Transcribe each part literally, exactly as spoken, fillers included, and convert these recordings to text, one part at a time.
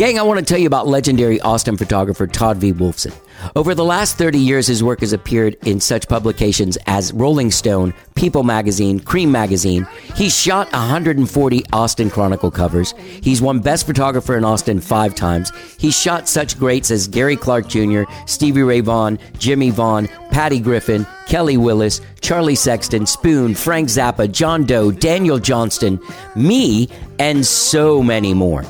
Gang, I want to tell you about legendary Austin photographer Todd V. Wolfson. Over the last thirty years, his work has appeared in such publications as Rolling Stone, People Magazine, Cream Magazine. He's shot one hundred forty Austin Chronicle covers. He's won Best Photographer in Austin five times. He's shot such greats as Gary Clark Junior, Stevie Ray Vaughan, Jimmy Vaughn, Patty Griffin, Kelly Willis, Charlie Sexton, Spoon, Frank Zappa, John Doe, Daniel Johnston, me, and so many more.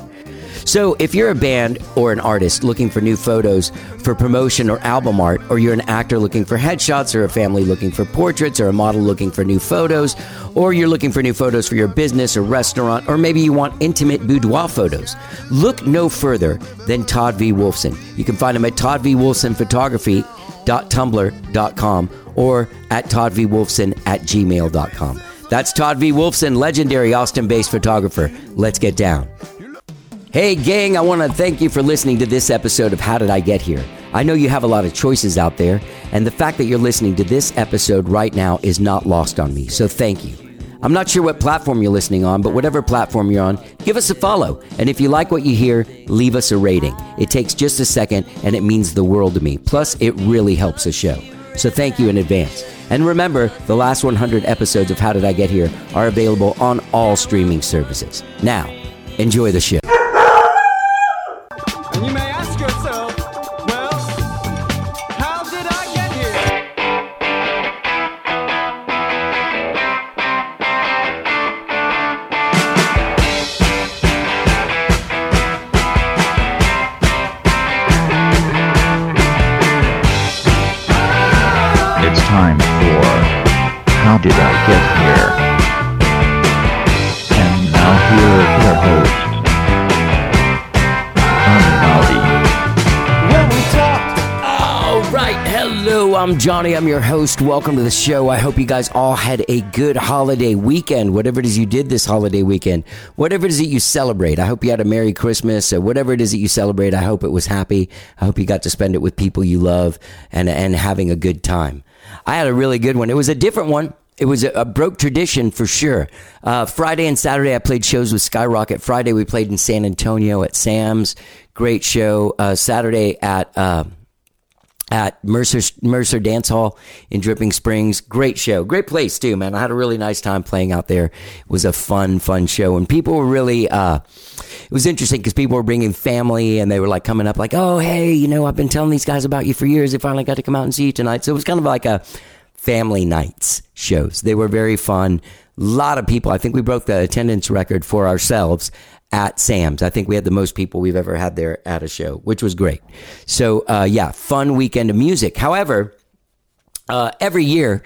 So if you're a band or an artist looking for new photos for promotion or album art, or you're an actor looking for headshots, or a family looking for portraits, or a model looking for new photos, or you're looking for new photos for your business or restaurant, or maybe you want intimate boudoir photos, look no further than Todd V. Wolfson. You can find him at todd v wolfson photography dot tumblr dot com or at todd v wolfson at gmail dot com. That's Todd V. Wolfson, legendary Austin-based photographer. Let's get down. Hey gang, I want to thank you for listening to this episode of How Did I Get Here? I know you have a lot of choices out there, and the fact that you're listening to this episode right now is not lost on me, so thank you. I'm not sure what platform you're listening on, but whatever platform you're on, give us a follow. And if you like what you hear, leave us a rating. It takes just a second, and it means the world to me. Plus, it really helps the show. So thank you in advance. And remember, the last one hundred episodes of How Did I Get Here are available on all streaming services. Now, enjoy the show. I'm Johnny, I'm your host. Welcome to the show. I hope you guys all had a good holiday weekend, whatever it is you did this holiday weekend, whatever it is that you celebrate. I hope you had a Merry Christmas, or whatever it is that you celebrate. I hope it was happy. I hope you got to spend it with people you love and, and having a good time. I had a really good one. It was a different one. It was a, a broke tradition for sure. Uh, Friday and Saturday, I played shows with Skyrocket. Friday, we played in San Antonio at Sam's. Great show. Uh, Saturday at... Uh, at Mercer Mercer Dance Hall in Dripping Springs. Great show. Great place too, man. I had a really nice time playing out there. It was a fun, fun show. And people were really, uh, it was interesting because people were bringing family and they were like coming up like, oh, hey, you know, I've been telling these guys about you for years. They finally got to come out and see you tonight. So it was kind of like a family nights shows. They were very fun. A lot of people. I think we broke the attendance record for ourselves at Sam's. I think we had the most people we've ever had there at a show, which was great. So, uh, yeah, fun weekend of music. However, uh, every year,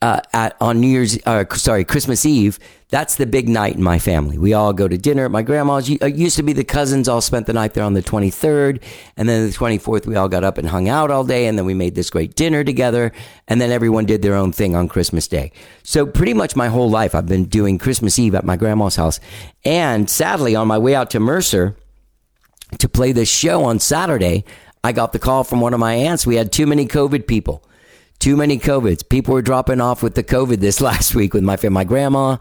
uh, at, on New Year's, uh, sorry, Christmas Eve, that's the big night in my family. We all go to dinner at my grandma's. It used to be the cousins all spent the night there on the twenty-third. And then the twenty-fourth, we all got up and hung out all day. And then we made this great dinner together. And then everyone did their own thing on Christmas Day. So pretty much my whole life, I've been doing Christmas Eve at my grandma's house. And sadly, on my way out to Mercer to play this show on Saturday, I got the call from one of my aunts. We had too many COVID people. Too many COVIDs. People were dropping off with the COVID this last week with my family, my grandma.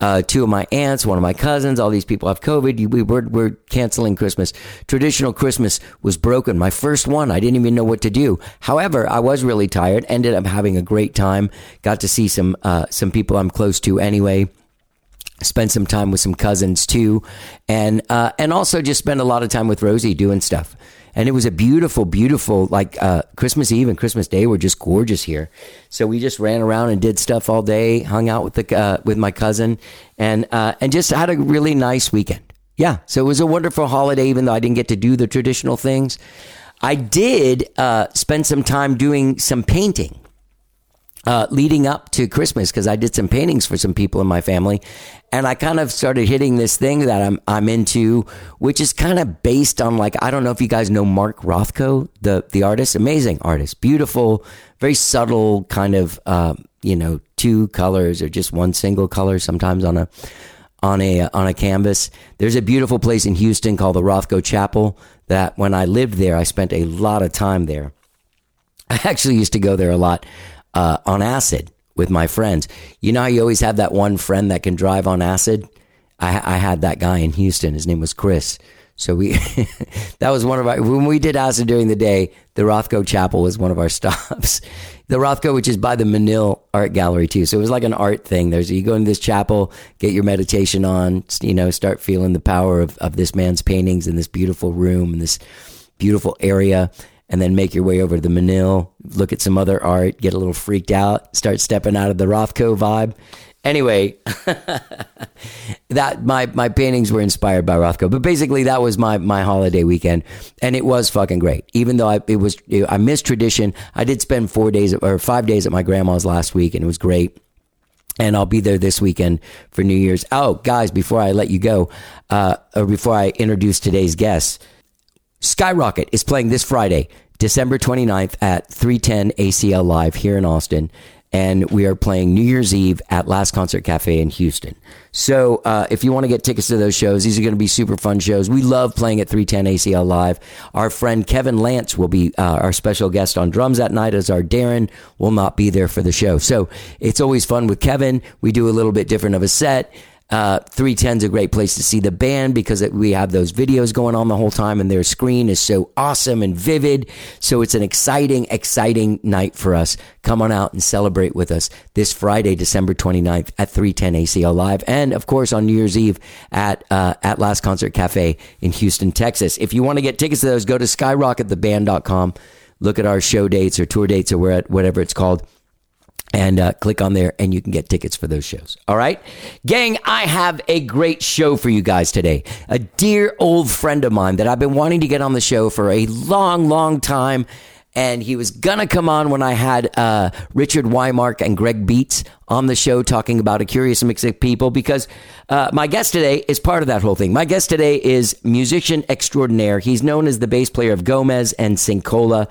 Uh, two of my aunts, one of my cousins, all these people have COVID. We were, we're canceling Christmas. Traditional Christmas was broken. My first one, I didn't even know what to do. However, I was really tired. Ended up having a great time. Got to see some uh, some people I'm close to anyway. Spent some time with some cousins too. And, uh, and also just spent a lot of time with Rosie doing stuff. And it was a beautiful, beautiful, like, uh, Christmas Eve and Christmas Day were just gorgeous here. So we just ran around and did stuff all day, hung out with the, uh, with my cousin and, uh, and just had a really nice weekend. Yeah. So it was a wonderful holiday, even though I didn't get to do the traditional things. I did, uh, spend some time doing some painting, uh, leading up to Christmas, cause I did some paintings for some people in my family. And I kind of started hitting this thing that I'm I'm into, which is kind of based on, like, I don't know if you guys know Mark Rothko, the the artist, amazing artist, beautiful, very subtle kind of um, you know, two colors or just one single color sometimes on a on a on a canvas. There's a beautiful place in Houston called the Rothko Chapel that when I lived there, I spent a lot of time there. I actually used to go there a lot uh, on acid. With my friends. You know how you always have that one friend that can drive on acid? I, I had that guy in Houston. His name was Chris. So we, that was one of our, when we did Austin during the day, the Rothko Chapel was one of our stops. The Rothko, which is by the Manil Art Gallery too. So it was like an art thing. There's, you go into this chapel, get your meditation on, you know, start feeling the power of, of this man's paintings in this beautiful room, in this beautiful area. And then make your way over to the Manil, look at some other art, get a little freaked out, start stepping out of the Rothko vibe. Anyway, that my, my paintings were inspired by Rothko, but basically that was my, my holiday weekend, and it was fucking great. Even though I it was I missed tradition, I did spend four days or five days at my grandma's last week, and it was great. And I'll be there this weekend for New Year's. Oh, guys, before I let you go, uh, or before I introduce today's guests, Skyrocket is playing this Friday, December twenty-ninth at three ten A C L Live here in Austin. And we are playing New Year's Eve at Last Concert Cafe in Houston. So uh, if you want to get tickets to those shows, these are going to be super fun shows. We love playing at three ten A C L Live. Our friend Kevin Lance will be uh, our special guest on drums that night, as our Darren will not be there for the show. So it's always fun with Kevin. We do a little bit different of a set. Uh, three ten is a great place to see the band because it, we have those videos going on the whole time, and their screen is so awesome and vivid. So it's an exciting, exciting night for us. Come on out and celebrate with us this Friday, December twenty-ninth at three ten A C L Live. And of course on New Year's Eve at, uh, at Last Concert Cafe in Houston, Texas. If you want to get tickets to those, go to skyrocket the band dot com. Look at our show dates or tour dates or we're at whatever it's called. And uh, click on there and you can get tickets for those shows. All right? Gang, I have a great show for you guys today. A dear old friend of mine that I've been wanting to get on the show for a long, long time. And he was going to come on when I had uh, Richard Weimark and Greg Beats on the show talking about A Curious Mix of People, because uh, my guest today is part of that whole thing. My guest today is musician extraordinaire. He's known as the bass player of Gomez and Sincola.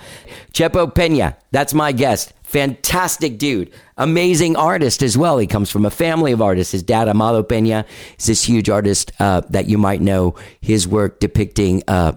Chepo Peña, that's my guest. Fantastic dude. Amazing artist as well. He comes from a family of artists. His dad, Amado Peña, is this huge artist uh, that you might know. His work depicting uh,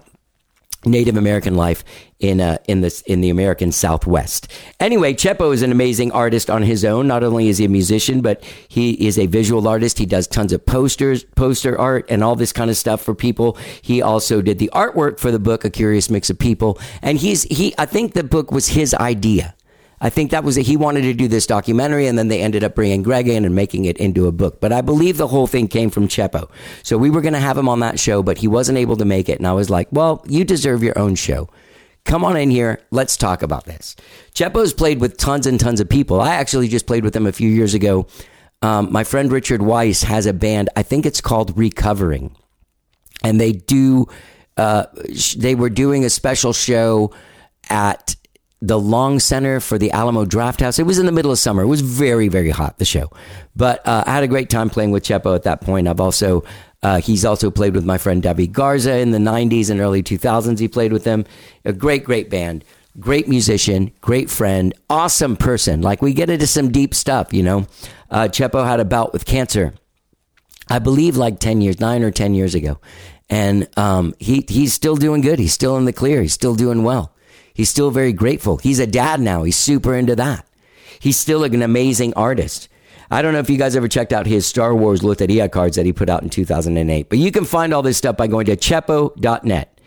Native American life in uh, in the in the American Southwest. Anyway, Chepo is an amazing artist on his own. Not only is he a musician, but he is a visual artist. He does tons of posters, poster art, and all this kind of stuff for people. He also did the artwork for the book A Curious Mix of People, and he's he. I think the book was his idea. I think that was it. He wanted to do this documentary, and then they ended up bringing Greg in and making it into a book. But I believe the whole thing came from Chepo. So we were going to have him on that show, but he wasn't able to make it. And I was like, well, you deserve your own show. Come on in here. Let's talk about this. Chepo's played with tons and tons of people. I actually just played with him a few years ago. Um, my friend Richard Weiss has a band. I think it's called Recovering. And they do, uh, they were doing a special show at the Long Center for the Alamo Drafthouse. It was in the middle of summer. It was very, very hot, the show. But uh, I had a great time playing with Chepo at that point. I've also, uh, he's also played with my friend Davíd Garza in the nineties and early two thousands. He played with them. A great, great band. Great musician. Great friend. Awesome person. Like, we get into some deep stuff, you know. Uh, Chepo had a bout with cancer, I believe, like ten years, nine or ten years ago. And um, he he's still doing good. He's still in the clear. He's still doing well. He's still very grateful. He's a dad now. He's super into that. He's still an amazing artist. I don't know if you guys ever checked out his Star Wars Loteria cards that he put out in two thousand eight, but you can find all this stuff by going to chepo dot net.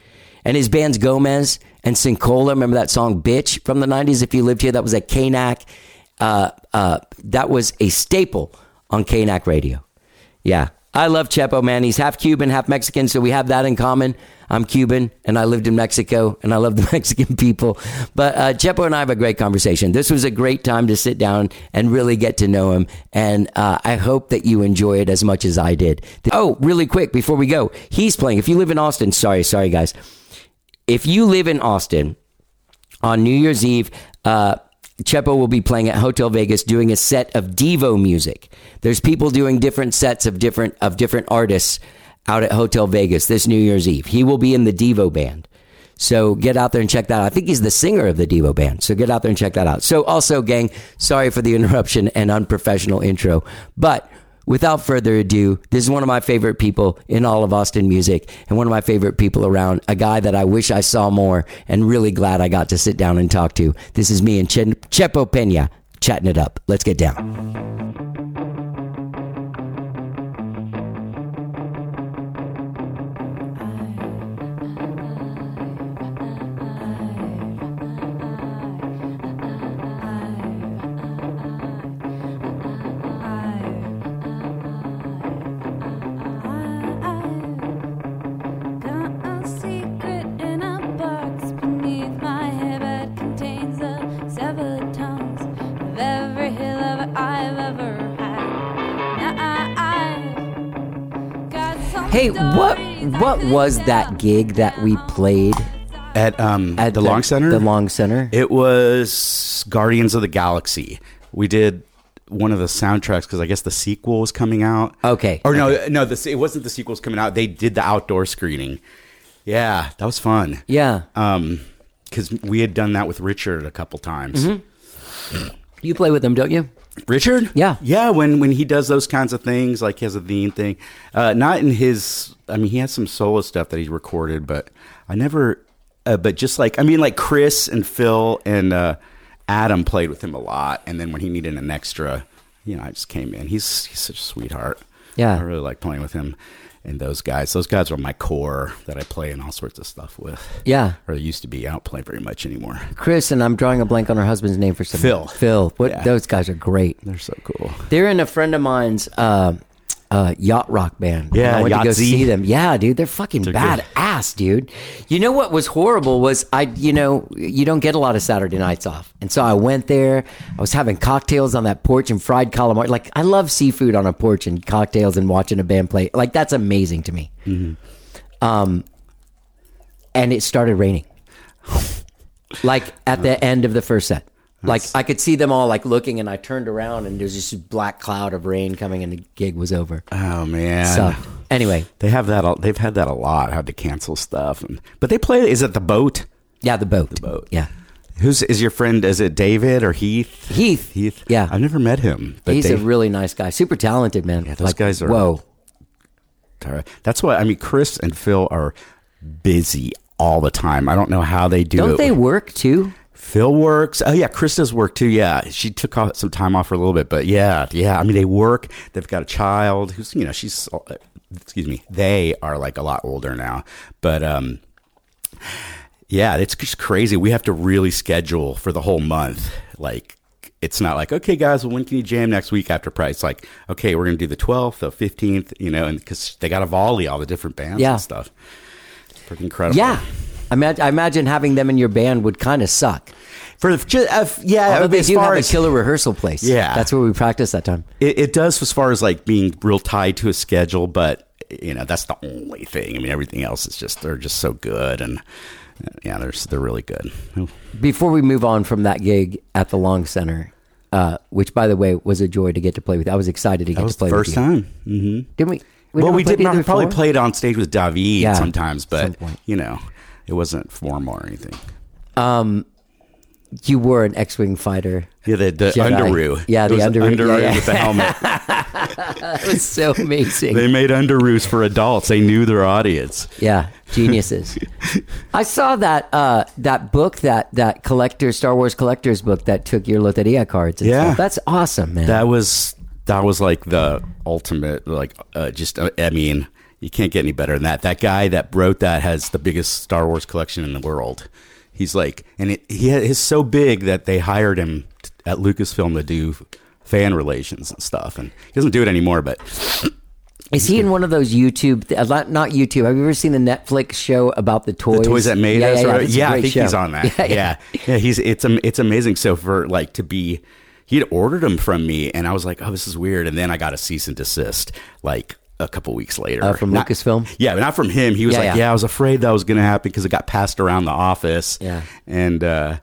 And his bands Gomez and Sincola, remember that song Bitch from the nineties? If you lived here, that was a K NACK. Uh, uh, that was a staple on K NACK radio. Yeah. I love Chepo, man. He's half Cuban, half Mexican, so we have that in common. I'm Cuban, and I lived in Mexico, and I love the Mexican people. But uh, Chepo and I have a great conversation. This was a great time to sit down and really get to know him, and uh, I hope that you enjoy it as much as I did. Oh, really quick, before we go, he's playing. If you live in Austin, sorry, sorry, guys. If you live in Austin, on New Year's Eve, uh, Chepo will be playing at Hotel Vegas doing a set of Devo music. There's people doing different sets of different of different artists out at Hotel Vegas this New Year's Eve. He will be in the Devo band. So get out there and check that out. I think he's the singer of the Devo band. So get out there and check that out. So also, gang, sorry for the interruption and unprofessional intro. But without further ado, this is one of my favorite people in all of Austin music and one of my favorite people around, a guy that I wish I saw more and really glad I got to sit down and talk to. This is me and Ch- Chepo Peña chatting it up. Let's get down. Hey, what what was that gig that we played at um at the, the Long Center? The Long Center. It was Guardians of the Galaxy. We did one of the soundtracks because I guess the sequel was coming out. Okay. Or no, okay. no, the, it wasn't the sequel's coming out. They did the outdoor screening. Yeah, that was fun. Yeah. Um, because we had done that with Richard a couple times. Mm-hmm. You play with him, don't you? Richard? Yeah. Yeah, when, when he does those kinds of things, like he has a theme thing. Uh, not in his, I mean, he has some solo stuff that he's recorded, but I never, uh, but just like, I mean, like Chris and Phil and uh, Adam played with him a lot. And then when he needed an extra, you know, I just came in. He's, he's such a sweetheart. Yeah. I really like playing with him and those guys. Those guys are my core that I play in all sorts of stuff with. Yeah. Or they used to be. I don't play very much anymore. Chris, and I'm drawing a blank on her husband's name for some Phil. Phil. What, yeah. Those guys are great. They're so cool. They're in a friend of mine's uh, uh, yacht rock band. Yeah, I went Yacht to go Z. see them. Yeah, dude. They're fucking they're badass, good. dude. You know what was horrible was I, you know, you don't get a lot of Saturday nights off. And so I went there. I was having cocktails on that porch and fried calamari. Like, I love seafood on a porch and cocktails and watching a band play. Like, that's amazing to me. Mm-hmm. Um, and it started raining. Like, at the end of the first set. Like, I could see them all, like, looking, and I turned around, and there's this black cloud of rain coming, and the gig was over. Oh, man. So, anyway. They have that, they've had that a lot, had to cancel stuff. And, but they play, is it The Boat? Yeah, The Boat. The Boat. Yeah. Who's is your friend? Is it David or Heath? Heath. Heath. Yeah. I've never met him. But He's Dave, a really nice guy. Super talented, man. Yeah, those like, guys are. Whoa. That's why, I mean, Chris and Phil are busy all the time. I don't know how they do don't it. Don't they work too? Phil works. Oh, yeah. Chris does work too. Yeah. She took off some time off for a little bit, but yeah. Yeah. I mean, they work. They've got a child who's, you know, she's, excuse me, they are like a lot older now. But, um, yeah, it's just crazy. We have to really schedule for the whole month. Like, it's not like, okay, guys, well, when can you jam next week after practice? Like, okay, we're going to do the twelfth, the fifteenth, you know, and because they got to volley all the different bands yeah. and stuff. It's freaking incredible. Yeah. I, imag- I imagine having them in your band would kind of suck. For just, uh, yeah, although they do have as, a killer rehearsal place. Yeah. That's where we practice that time. It, it does as far as like being real tied to a schedule, but, you know, that's the only thing. I mean, everything else is just, they're just so good and, yeah, they're they're really good. Before we move on from that gig at the Long Center, uh, which by the way was a joy to get to play with. I was excited to get to play with you. That was the first time. Mm-hmm. Didn't we? we well, we did not probably play it on stage with David yeah, sometimes, but some you know, it wasn't formal or anything. Um, you were an X-wing fighter. Yeah, the, the Underoo. Yeah, the Underoo under- yeah. with the helmet. That was so amazing. They made Underoos for adults. They knew their audience. Yeah, geniuses. I saw that uh, that book, that that collector Star Wars collector's book that took your Loteria cards. And yeah, stuff. That's awesome, man. That was that was like the ultimate. Like, uh, just uh, I mean, you can't get any better than that. That guy that wrote that has the biggest Star Wars collection in the world. He's like, and it, he is so big that they hired him t- at Lucasfilm to do fan relations and stuff. And he doesn't do it anymore, but. Is he in one of those YouTube, th- not YouTube, have you ever seen the Netflix show about the toys? The Toys That Made yeah, Us? Yeah, yeah, right? yeah I think show. he's on that. Yeah, yeah. yeah. yeah he's it's um, it's amazing. So for like to be, he'd ordered them from me and I was like, oh, this is weird. And then I got a cease and desist like a couple weeks later. Uh, from not, Lucasfilm? Yeah, but not from him. He was yeah, like, yeah. yeah, I was afraid that was going to happen because it got passed around the office. Yeah. And uh,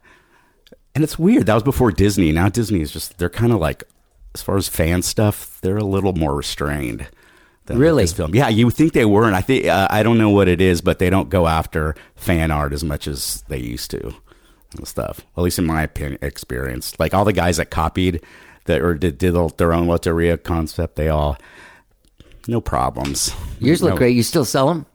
and it's weird. That was before Disney. Now Disney is just, they're kind of like, as far as fan stuff, they're a little more restrained than really? Lucasfilm. Yeah, you would think they were. And I, think, uh, I don't know what it is, but they don't go after fan art as much as they used to and stuff. At least in my opinion, experience. Like all the guys that copied that or did, did their own Loteria concept, they all... No problems. Yours look no. great. You still sell them?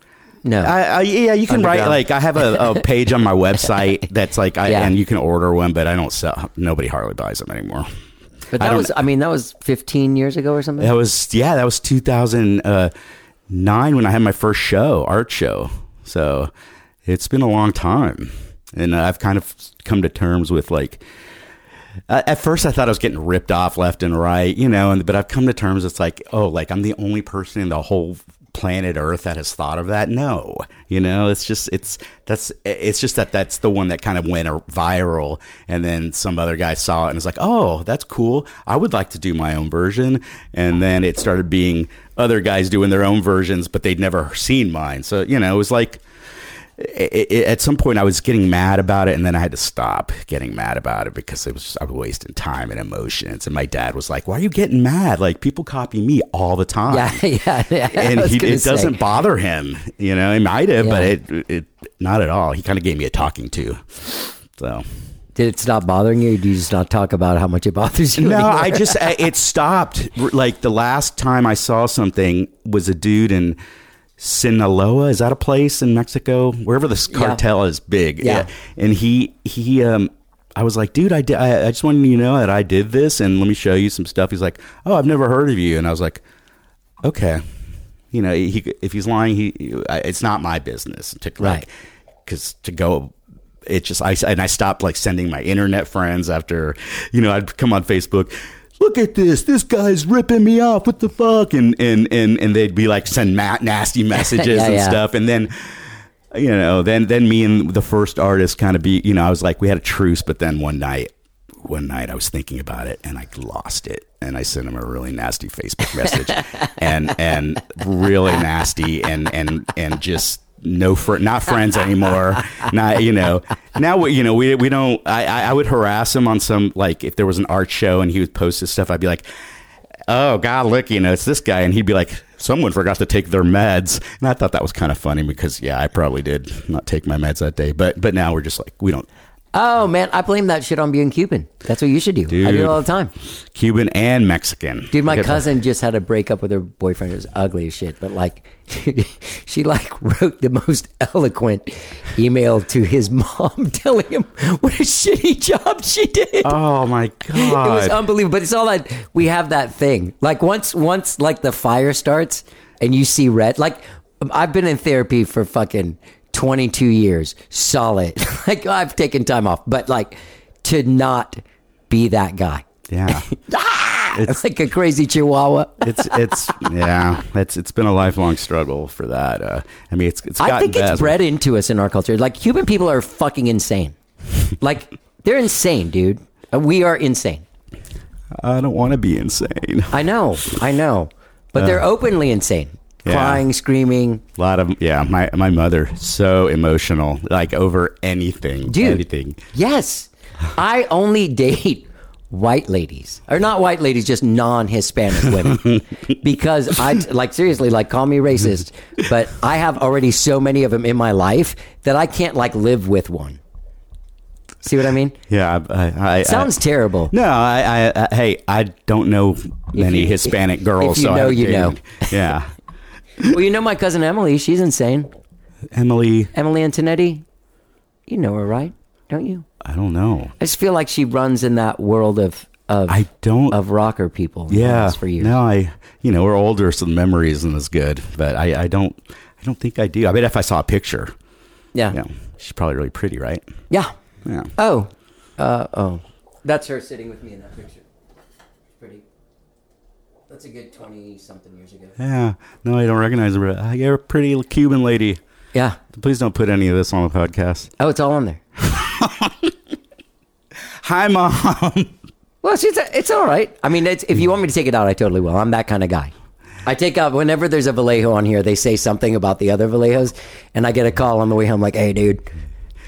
No. I, I, yeah, you can write, like, I have a, a page on my website that's like, I, yeah. and you can order one, but I don't sell, nobody hardly buys them anymore. But that I was, I mean, that was fifteen years ago or something? That was, yeah, that was two thousand nine when I had my first show, art show. So it's been a long time. And I've kind of come to terms with, like, Uh, at first, I thought I was getting ripped off left and right, you know, and but I've come to terms. It's like, oh, like I'm the only person in the whole planet Earth that has thought of that? No, you know, it's just it's that's it's just that that's the one that kind of went viral, and then some other guy saw it and was like, oh, that's cool. I would like to do my own version, and then it started being other guys doing their own versions, but they'd never seen mine. So you know, it was like. It, it, at some point I was getting mad about it, and then I had to stop getting mad about it because it was just, I was wasting time and emotions. And my dad was like, why are you getting mad? Like, people copy me all the time. Yeah, yeah, yeah. And he, it say. doesn't bother him, you know, it might have, yeah. but it, it, not at all. He kind of gave me a talking to. So. Did it stop bothering you? Or do you just not talk about how much it bothers you? No, anymore? I just, it stopped. Like the last time I saw something was a dude in Sinaloa, is that a place in Mexico? Wherever this cartel yeah. is big. Yeah. yeah. And he, he, um, I was like, dude, I did, I, I just wanted you to know that I did this, and let me show you some stuff. He's like, oh, I've never heard of you. And I was like, okay. You know, he, if he's lying, he, it's not my business to, like, right. cause to go, it just, I, and I stopped like sending my internet friends after, you know, I'd come on Facebook. Look at this, this guy's ripping me off, what the fuck? And and, and, and they'd be like, send ma- nasty messages yeah, and yeah. stuff. And then, you know, then then me and the first artist kind of be, you know, I was like, we had a truce, but then one night, one night I was thinking about it and I lost it. And I sent him a really nasty Facebook message and and really nasty and, and, and just, no fr- not friends anymore. Not, you know, now we, you know, we, we don't, I, I would harass him on some, like if there was an art show and he would post his stuff, I'd be like, oh God, look, you know, it's this guy. And he'd be like, someone forgot to take their meds. And I thought that was kind of funny because yeah, I probably did not take my meds that day, but, but now we're just like, we don't. Oh man, I blame that shit on being Cuban. That's what you should do. Dude, I do it all the time. Cuban and Mexican. Dude, my cousin that. just had a breakup with her boyfriend. It was ugly as shit, but like she like wrote the most eloquent email to his mom telling him what a shitty job she did. Oh my God. It was unbelievable. But it's all that we have that thing. Like once once like the fire starts and you see red, like I've been in therapy for fucking twenty-two years solid. Like I've taken time off, but like to not be that guy. Yeah. ah, it's like a crazy chihuahua. it's, it's, yeah, it's, it's been a lifelong struggle for that. Uh, I mean, it's, it's, I think bad. It's bred into us in our culture. Like Cuban people are fucking insane. Like they're insane, dude. We are insane. I don't want to be insane. I know. I know, but uh, they're openly insane. Yeah. Crying, screaming. A lot of, yeah, my, my mother, so emotional, like over anything, Dude, anything. Yes. I only date white ladies, or not white ladies, just non-Hispanic women because I, like seriously, like call me racist, but I have already so many of them in my life that I can't like live with one. See what I mean? Yeah. I, I, Sounds I, terrible. No, I, I, I, hey, I don't know many you, Hispanic girls. If you so know, I, you I, know. Yeah. Well, you know my cousin Emily. She's insane. Emily. Emily Antonetti. You know her, right? Don't you? I don't know. I just feel like she runs in that world of of I don't of rocker people. Yeah, for years. No, I. You know, we're older, so the memory isn't as good. But I, I don't. I don't think I do. I mean, if I saw a picture. Yeah. Yeah. She's probably really pretty, right? Yeah. Yeah. Oh. Uh oh. That's her sitting with me in that picture. Pretty. That's a good twenty-something years ago. Yeah. No, I don't recognize her. But you're a pretty Cuban lady. Yeah. Please don't put any of this on the podcast. Oh, it's all on there. Hi, Mom. Well, it's, it's all right. I mean, it's, if you want me to take it out, I totally will. I'm that kind of guy. I take out, whenever there's a Vallejo on here, they say something about the other Vallejos, and I get a call on the way home like, hey, dude,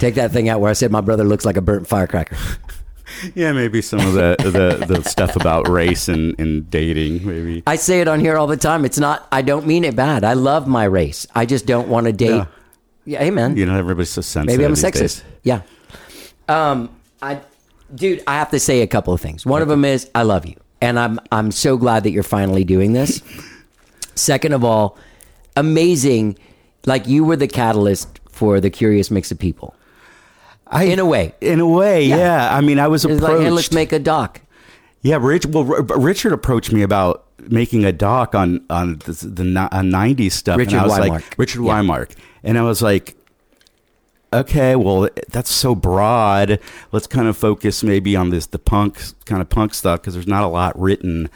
take that thing out where I said my brother looks like a burnt firecracker. Yeah, maybe some of the, the, the stuff about race and, and dating, maybe. I say it on here all the time. It's not, I don't mean it bad. I love my race. I just don't want to date. Yeah, yeah amen. You know, everybody's so sensitive. Maybe I'm these sexist. Days. Yeah. Um, I, dude, I have to say a couple of things. One okay. of them is, I love you. And I'm, I'm so glad that you're finally doing this. Second of all, amazing. Like you were the catalyst for the Curious Mix of People. I, in a way. In a way, yeah. yeah. I mean, I was approached. Like, hey, let's make a doc. Yeah, Rich, well, R- Richard approached me about making a doc on, on the, the on nineties stuff. Richard and I was Weimark. Like, Richard yeah. Weimark. And I was like, okay, well, that's so broad. Let's kind of focus maybe on this, the punk, kind of punk stuff, because there's not a lot written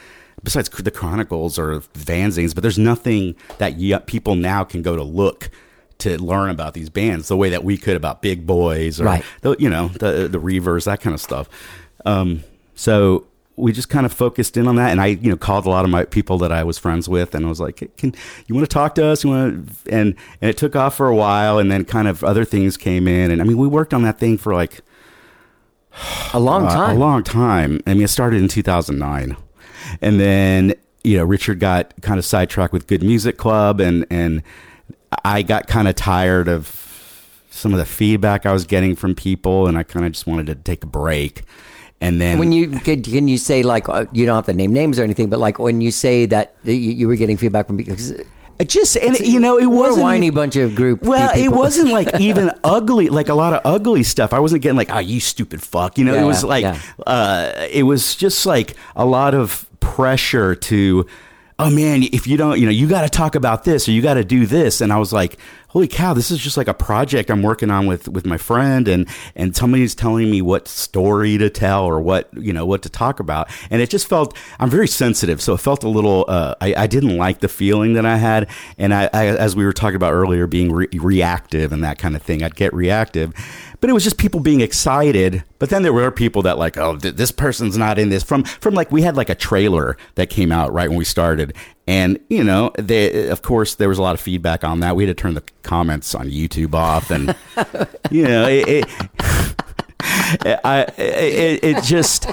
besides the chronicles or fanzines, but there's nothing that people now can go to look to learn about these bands the way that we could about Big Boys or, right. the, you know, the, the Reavers, that kind of stuff. Um, so we just kind of focused in on that. And I, you know, called a lot of my people that I was friends with and I was like, can you want to talk to us? You want to, and, and it took off for a while and then kind of other things came in. And I mean, we worked on that thing for like a long time, uh, a long time. I mean, it started in two thousand nine and then, you know, Richard got kind of sidetracked with Good Music Club and, and, I got kind of tired of some of the feedback I was getting from people, and I kind of just wanted to take a break. And then, when you could, can you say like you don't have to name names or anything, but like when you say that you, you were getting feedback from people, it just and it, you know it wasn't a whiny bunch of group. Well, people. It wasn't like even ugly, like a lot of ugly stuff. I wasn't getting like, oh, you stupid fuck, you know. Yeah, it was like yeah. uh, it was just like a lot of pressure to. Oh man, if you don't, you know, you got to talk about this or you got to do this. And I was like, holy cow, this is just like a project I'm working on with, with my friend and, and somebody's telling me what story to tell or what, you know, what to talk about. And it just felt, I'm very sensitive. So it felt a little, uh, I, I didn't like the feeling that I had. And I, I as we were talking about earlier, being re- reactive and that kind of thing, I'd get reactive. But it was just people being excited. But then there were people that like, oh, th- this person's not in this. From from like we had like a trailer that came out right when we started. And, you know, they, of course, there was a lot of feedback on that. We had to turn the comments on YouTube off. And, you know, it, it, I, it, it just,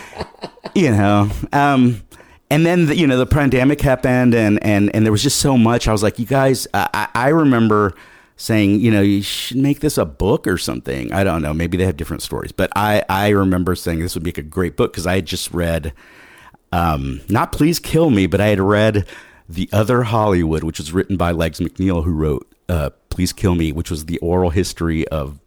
you know. Um, and then, the, you know, the pandemic happened and, and, and there was just so much. I was like, you guys, I, I remember saying, you know, you should make this a book or something. I don't know. Maybe they have different stories. But I, I remember saying this would make a great book because I had just read, um, not Please Kill Me, but I had read The Other Hollywood, which was written by Legs McNeil, who wrote uh, Please Kill Me, which was the oral history of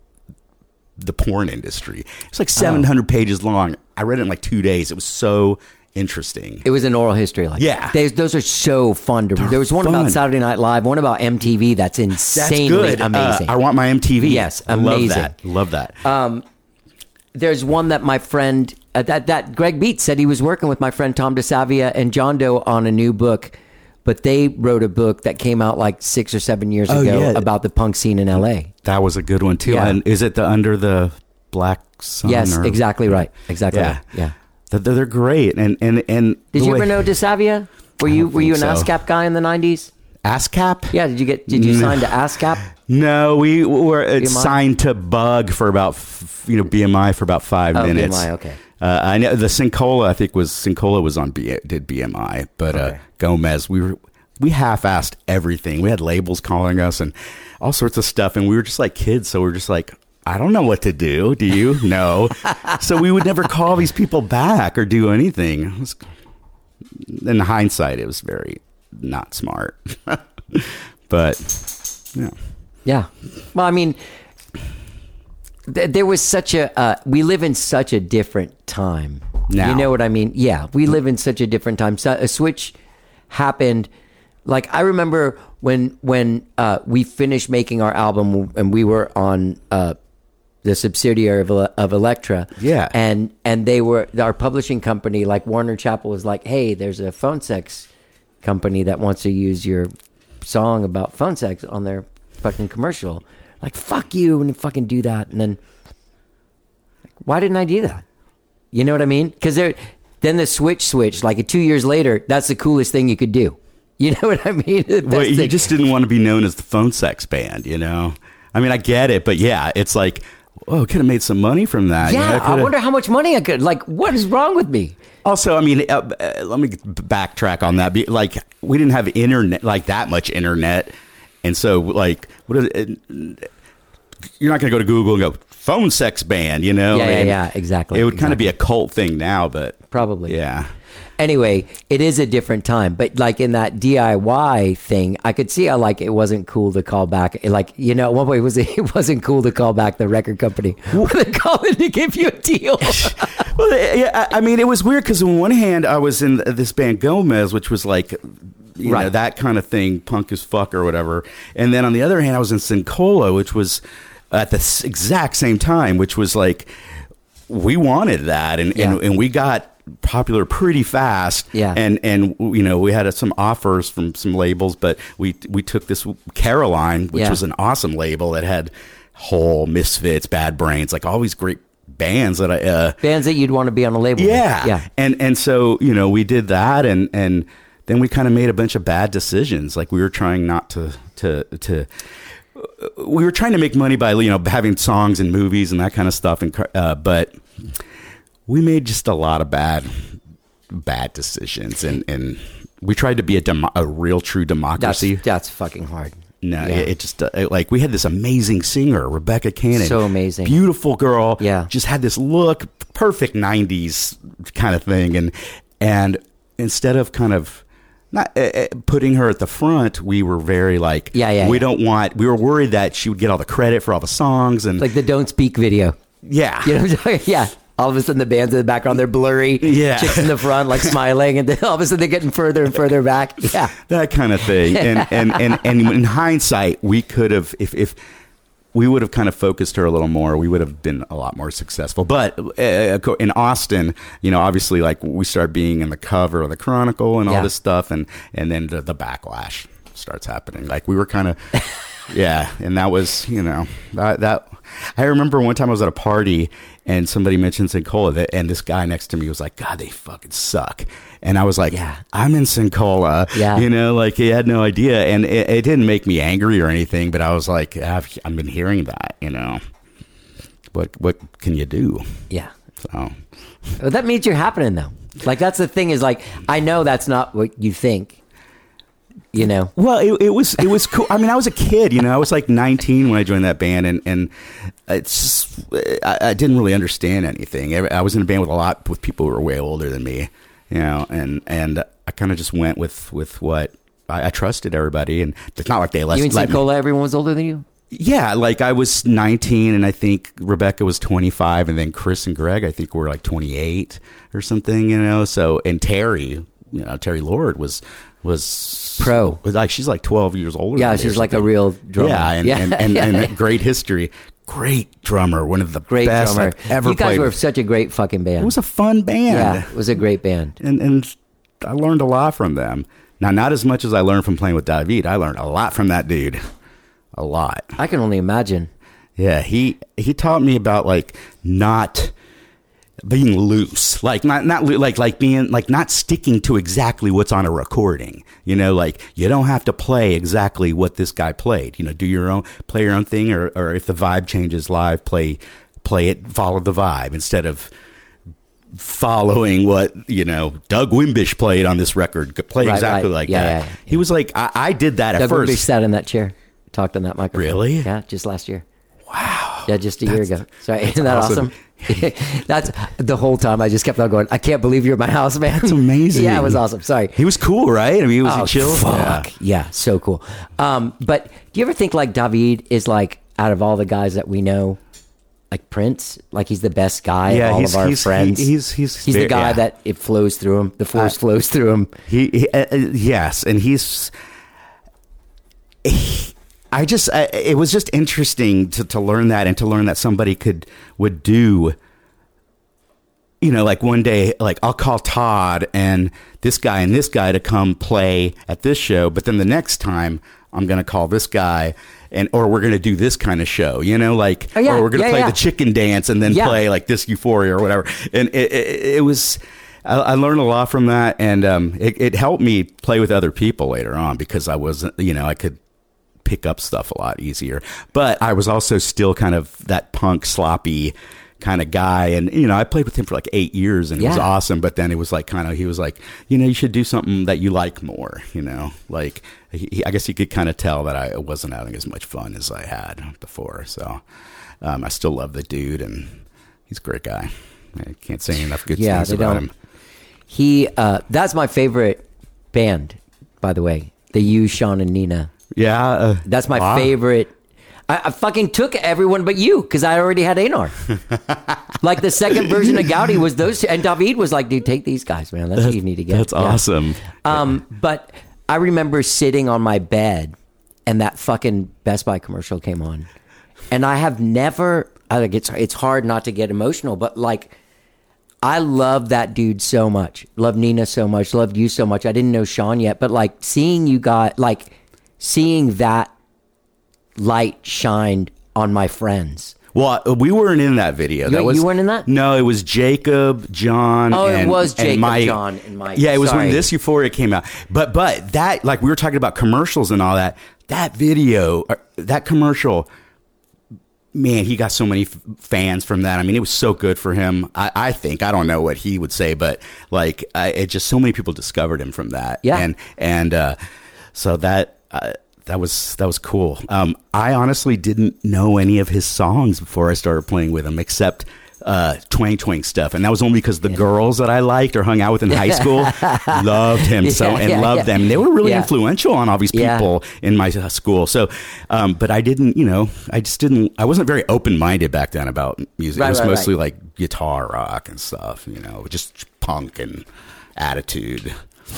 the porn industry. It's like seven hundred oh. pages long. I read it in like two days. It was so interesting. It was an oral history, like yeah. They, those are so fun to read. There was one fun. About Saturday Night Live, one about M T V. That's insanely that's amazing. Uh, I want my M T V. Yes, amazing. I love that. Love that. Um, there's one that my friend uh, that that Greg Beat said he was working with my friend Tom DeSavia and John Doe on a new book, but they wrote a book that came out like six or seven years oh, ago yeah. about the punk scene in L A. That was a good one too. Yeah. And is it the Under the Black Sun? Yes, or, exactly right. Exactly. Yeah. Right. Yeah. They're great, and and and. Did you way, ever know DeSavia? Were you were you an so. ASCAP guy in the nineties? ASCAP? Yeah. Did you get? Did you no. sign to ASCAP? No, we were B M I? Signed to Bug for about you know B M I for about five oh, minutes. B M I, okay. Uh, I know the Sincola. I think was Sincola was on B, did B M I, but okay. uh, Gomez. We were we half-assed everything. We had labels calling us and all sorts of stuff, and we were just like kids, so we were just like. I don't know what to do. Do you? No. So we would never call these people back or do anything. It was, in hindsight, it was very not smart. But, yeah. Yeah. Well, I mean, th- there was such a, uh, we live in such a different time. Now. You know what I mean? Yeah. We live in such a different time. So a switch happened. Like, I remember when when uh, we finished making our album and we were on uh, the subsidiary of, of Elektra, yeah, and and they were our publishing company, like Warner Chapel, was like, hey, there's a phone sex company that wants to use your song about phone sex on their fucking commercial. Like, fuck you and fucking do that. And then, like, why didn't I do that? You know what I mean? Because there, then the switch switched. Like two years later, that's the coolest thing you could do. You know what I mean? Well, you thing. Just didn't want to be known as the phone sex band, you know? I mean, I get it, but yeah, it's like, oh, could have made some money from that. Yeah, you know, I, I wonder how much money I could, like, what is wrong with me? Also, I mean, uh, uh, let me backtrack on that. Be, like, we didn't have internet, like that much internet. And so, like, what is it? You're not going to go to Google and go, phone sex band, you know? Yeah, and yeah, yeah, exactly. It would exactly. kind of be a cult thing now, but. Probably. Yeah. Anyway, it is a different time, but like in that D I Y thing, I could see how like it wasn't cool to call back. Like, you know, at one point it, was, it wasn't cool to call back the record company when they call in to give you a deal. Well, yeah, I mean, it was weird because on one hand, I was in this band Gomez, which was like, you right. know, that kind of thing, punk as fuck or whatever. And then on the other hand, I was in Sincola, which was at the exact same time, which was like, we wanted that and, yeah. and, and we got... popular pretty fast. Yeah. And, and you know, we had some offers from some labels, but we we took this Caroline, which yeah. was an awesome label that had Hole, Misfits, Bad Brains, like all these great bands that I... Uh, bands that you'd want to be on a label yeah. with. Yeah. And, and so, you know, we did that, and, and then we kind of made a bunch of bad decisions. Like, we were trying not to... to, to we were trying to make money by, you know, having songs and movies and that kind of stuff, and uh, but... we made just a lot of bad, bad decisions, and, and we tried to be a dem- a real, true democracy. That's, that's fucking hard. No, yeah. it, it just uh, it, like we had this amazing singer, Rebecca Cannon, so amazing, beautiful girl. Yeah, just had this look, perfect nineties kind of thing, and and instead of kind of not uh, putting her at the front, we were very like, yeah, yeah, we yeah. don't want. We were worried that she would get all the credit for all the songs, and like the Don't Speak video. Yeah, you know what I'm talking? Yeah. All of a sudden, the bands in the background, they're blurry. Yeah. Chicks in the front, like, smiling. And then all of a sudden, they're getting further and further back. Yeah. That kind of thing. And and, and, and in hindsight, we could have, if, if we would have kind of focused her a little more, we would have been a lot more successful. But uh, in Austin, you know, obviously, like, we started being in the cover of the Chronicle and all yeah. this stuff. And, and then the, the backlash starts happening. Like, we were kind of, yeah. And that was, you know, that, that, I remember one time I was at a party, and somebody mentioned Sincola, and this guy next to me was like, God, they fucking suck. And I was like, yeah. I'm in Sincola. Yeah. You know, like, he had no idea. And it, it didn't make me angry or anything, but I was like, I've, I've been hearing that, you know. What what can you do? Yeah. So. Well, that means you're happening, though. Like, that's the thing is, like, I know that's not what you think. You know, well, it, it was it was cool. I mean, I was a kid, you know, I was like nineteen when I joined that band, and and it's I, I didn't really understand anything. I was in a band with a lot with people who were way older than me, you know, and and I kind of just went with with what I, I trusted everybody, and it's not like they let you. In Sincola, everyone was older than you. Yeah, like I was nineteen, and I think Rebecca was twenty-five, and then Chris and Greg, I think, were like twenty-eight or something, you know. So, and Terry, you know, Terry Lord was. was pro was like she's like twelve years older. Yeah, she's like a real drummer. Yeah, and yeah. and, and, yeah. and great history, great drummer, one of the great best drummer I've ever. You guys played were with. Such a great fucking band. It was a fun band. Yeah, it was a great band, and and I learned a lot from them. Now, not as much as I learned from playing with David. I learned a lot from that dude, a lot. I can only imagine. Yeah, he he taught me about like not. Being loose, like not not like like being like not sticking to exactly what's on a recording, you know, like you don't have to play exactly what this guy played, you know, do your own, play your own thing, or, or if the vibe changes live, play play it, follow the vibe instead of following what, you know, Doug Wimbish played on this record, play right, exactly right. like yeah, that. Yeah, yeah. He was like, I, I did that Doug at first. Doug Wimbish sat in that chair, talked on that microphone. Really? Yeah, just last year. Wow. Yeah, just a that's, year ago. Sorry, isn't that awesome? awesome? That's the whole time I just kept on going, I can't believe you're at my house, man. That's amazing. Yeah, it was awesome. Sorry. He was cool, right? I mean, he was oh, a chill. Fuck. Yeah. yeah, so cool. Um, but do you ever think like David is like, out of all the guys that we know, like Prince, like he's the best guy yeah, of all of our he's, friends. He, he's he's he's the guy yeah. that it flows through him. The force uh, flows through him. He, he uh, yes, and he's he, I just, I, it was just interesting to, to learn that and to learn that somebody could, would do, you know, like one day, like I'll call Todd and this guy and this guy to come play at this show. But then the next time I'm going to call this guy and, or we're going to do this kind of show, you know, like, oh, yeah, or we're going to yeah, play yeah. the chicken dance and then yeah. play like this Euphoria or whatever. And it, it, it was... I learned a lot from that. And um, it, it helped me play with other people later on because I wasn't, you know, I could pick up stuff a lot easier, but I was also still kind of that punk sloppy kind of guy, and you know I played with him for like eight years and yeah. it was awesome, but then it was like kind of he was like, you know, you should do something that you like more, you know, like he, I guess he could kind of tell that I wasn't having as much fun as I had before, so um, I still love the dude, and he's a great guy. I can't say enough good yeah, things about don't. him. He uh, that's my favorite band, by the way, the You, Sean and Nina. Yeah, uh, that's my wow. favorite. I, I fucking took everyone but you because I already had Anar. Like the second version of Gaudi was those two, and David was like, "Dude, take these guys, man. That's, that's what you need to get." That's yeah. awesome. Um, yeah. But I remember sitting on my bed, and that fucking Best Buy commercial came on, and I have never. I like it's it's hard not to get emotional, but like I love that dude so much. Love Nina so much. Loved you so much. I didn't know Sean yet, but like seeing you guys, like seeing that light shined on my friends. Well, we weren't in that video. That you, was, you weren't in that? No, it was Jacob, John, oh, and, it was Jacob, and Mike. John, and Mike. Yeah, it was Sorry. when this Euphoria came out. But but that, like we were talking about commercials and all that, that video, that commercial, man, he got so many f- fans from that. I mean, it was so good for him. I, I think, I don't know what he would say, but like, I, it just so many people discovered him from that. Yeah. And, and uh, so that... Uh, That was that was cool. Um, I honestly didn't know any of his songs before I started playing with him, except uh, Twang Twang stuff. And that was only because the yeah. girls that I liked or hung out with in high school loved him yeah, so and yeah, loved yeah. them. They were really yeah. influential on all these people yeah. in my school. So, um, but I didn't, you know, I just didn't, I wasn't very open-minded back then about music. Right, it was right, mostly right. like guitar rock and stuff, you know, just punk and attitude.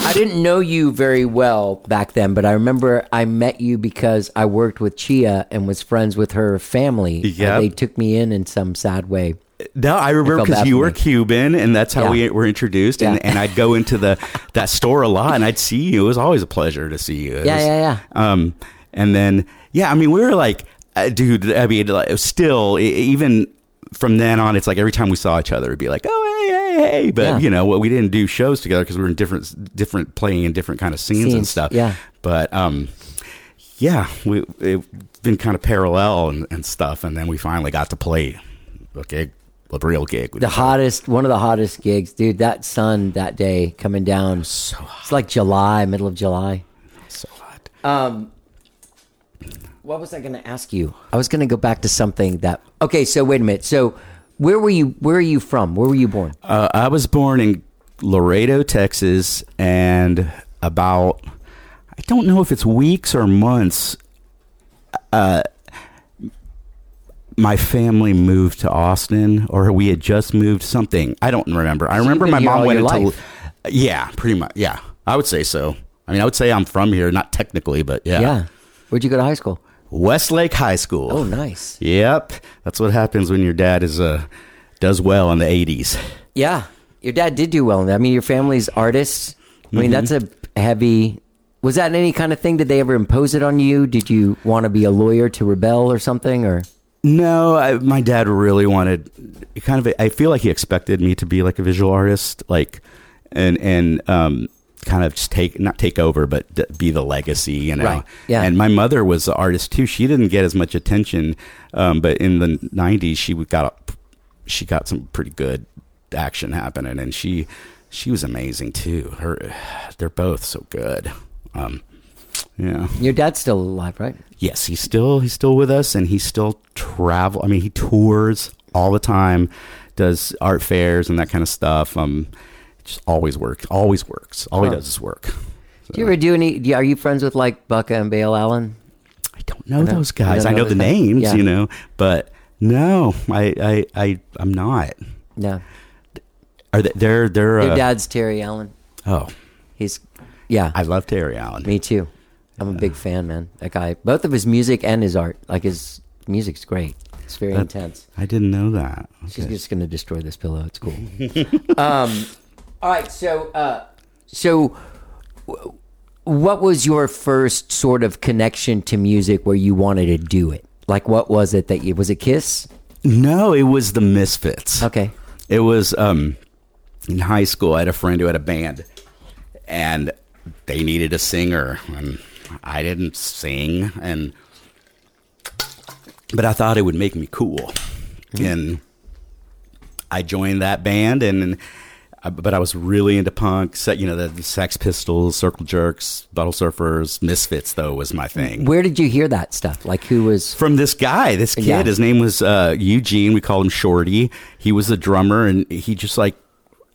I didn't know you very well back then, but I remember I met you because I worked with Chia and was friends with her family. Yeah, they took me in in some sad way. No, I remember because you were Cuban, and that's how yeah. we were introduced. And, yeah. and I'd go into the that store a lot, and I'd see you. It was always a pleasure to see you. It yeah, was, yeah, yeah. Um, and then yeah, I mean, we were like, uh, dude. I mean, like, still, even from then on, it's like every time we saw each other, it'd be like, oh, hey, hey. Hey, but yeah. you know, well, we didn't do shows together because we were in different, different playing in different kind of scenes, scenes and stuff. Yeah, but um, yeah, we it been kind of parallel and, and stuff, and then we finally got to play a gig, a real gig. The hottest, one of the hottest gigs, dude. That sun that day coming down, so hot. It's like July, middle of July. So hot. Um, what was I going to ask you? I was going to go back to something that. Okay, so wait a minute, so. Where were you? Where are you from? Where were you born? Uh, I was born in Laredo, Texas, and about I don't know if it's weeks or months. Uh, my family moved to Austin, or we had just moved. Something I don't remember. I so remember my mom went into yeah, pretty much. Yeah, I would say so. I mean, I would say I'm from here, not technically, but yeah. Yeah. Where'd you go to high school? Westlake High School. Oh, nice. Yep. That's what happens when your dad is uh, does well in the eighties. Yeah. Your dad did do well in that. I mean, your family's artists. I mm-hmm. mean, that's a heavy... Was that any kind of thing? Did they ever impose it on you? Did you want to be a lawyer to rebel or something? Or No, I, my dad really wanted... kind of. I feel like he expected me to be like a visual artist. Like, and... and um, kind of just take, not take over, but d- be the legacy, you know? Right. Yeah. And my mother was an artist too. She didn't get as much attention. Um, but in the nineties, she got, she got some pretty good action happening, and she, she was amazing too. Her, they're both so good. Um, yeah. Your dad's still alive, right? Yes. He's still, he's still with us, and he still travel. I mean, he tours all the time, does art fairs and that kind of stuff. Um, Just always works. Always works. All huh. he does is work. So. Do you ever do any? Are you friends with like Bucca and Bale Allen? I don't know I those guys. I know, I know the names, yeah. you know, but no, I, I, I, I'm not. No. Are they? They're. They're. Your uh, dad's Terry Allen. Oh, he's. Yeah, I love Terry Allen. Me too. I'm yeah. a big fan, man. That guy. Both of his music and his art. Like his music's great. It's very that, intense. I didn't know that. Okay. She's just gonna destroy this pillow. It's cool. um. All right, so uh, so w- what was your first sort of connection to music where you wanted to do it? Like, what was it that you, was it Kiss? No, it was the Misfits. Okay. It was um, in high school, I had a friend who had a band, and they needed a singer, and I didn't sing, and but I thought it would make me cool. Mm-hmm. And I joined that band, and... and but I was really into punk, you know, the, the Sex Pistols, Circle Jerks, Bottle Surfers, Misfits, though, was my thing. Where did you hear that stuff? Like, who was... From this guy, this kid. Yeah. His name was uh, Eugene. We called him Shorty. He was the drummer, and he just, like,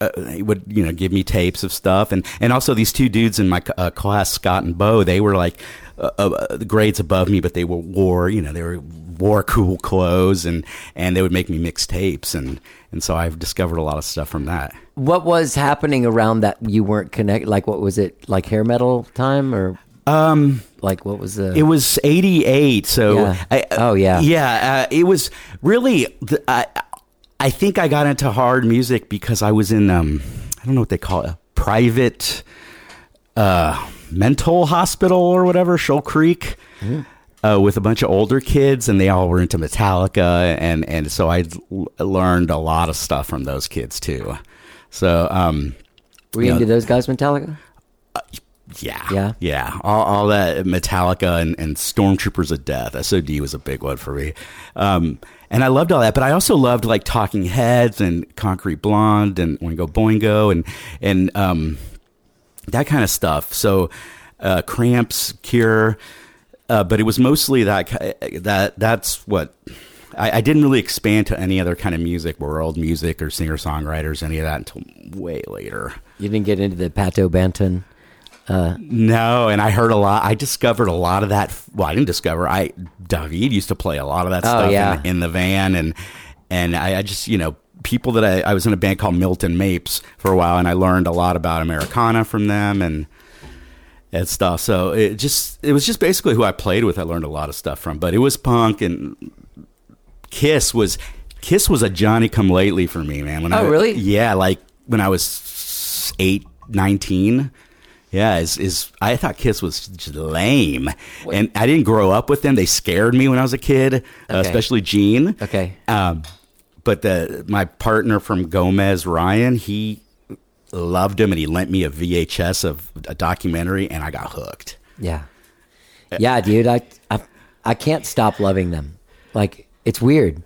uh, he would, you know, give me tapes of stuff. And, and also these two dudes in my uh, class, Scott and Bo, they were, like, uh, uh, grades above me, but they were wore, you know, they were... wore cool clothes, and and they would make me mix tapes, and and so I've discovered a lot of stuff from that. What was happening around that you weren't connected? Like, what was it, like hair metal time, or um like what was the it was eighty-eight, so yeah. I, oh yeah yeah uh, it was really the, I I think I got into hard music because I was in, um, I don't know what they call it, a private uh, mental hospital or whatever, Shoal Creek, mm. uh, with a bunch of older kids, and they all were into Metallica. And, and so I l- learned a lot of stuff from those kids, too. So, um, were you, you know, into those guys, Metallica? Uh, yeah. Yeah. Yeah. All, all that Metallica and, and Stormtroopers of Death. S O D was a big one for me. Um, and I loved all that, but I also loved like Talking Heads and Concrete Blonde and Oingo Boingo and, and, um, that kind of stuff. So, uh, Cramps, Cure, uh, but it was mostly that, that, that's what I, I didn't really expand to any other kind of music, world music or singer songwriters, any of that until way later. You didn't get into the Pato Banton. Uh, no, and I heard a lot. I discovered a lot of that. Well, I didn't discover. I David used to play a lot of that oh, stuff yeah. in, in the van, and and I, I just you know people that I, I was in a band called Milton Mapes for a while, and I learned a lot about Americana from them and and stuff. So it just it was just basically who I played with. I learned a lot of stuff from, but it was punk, and Kiss was Kiss was a Johnny Come Lately for me, man. When oh I, really? Yeah, like when I was eight, nineteen. Yeah, is is I thought Kiss was lame, Wait. and I didn't grow up with them. They scared me when I was a kid, okay. uh, especially Gene. Okay, um, but the my partner from Gomez, Ryan, he loved him, and he lent me a V H S of a documentary, and I got hooked. Yeah, yeah, dude, I I, I can't stop loving them. Like, it's weird.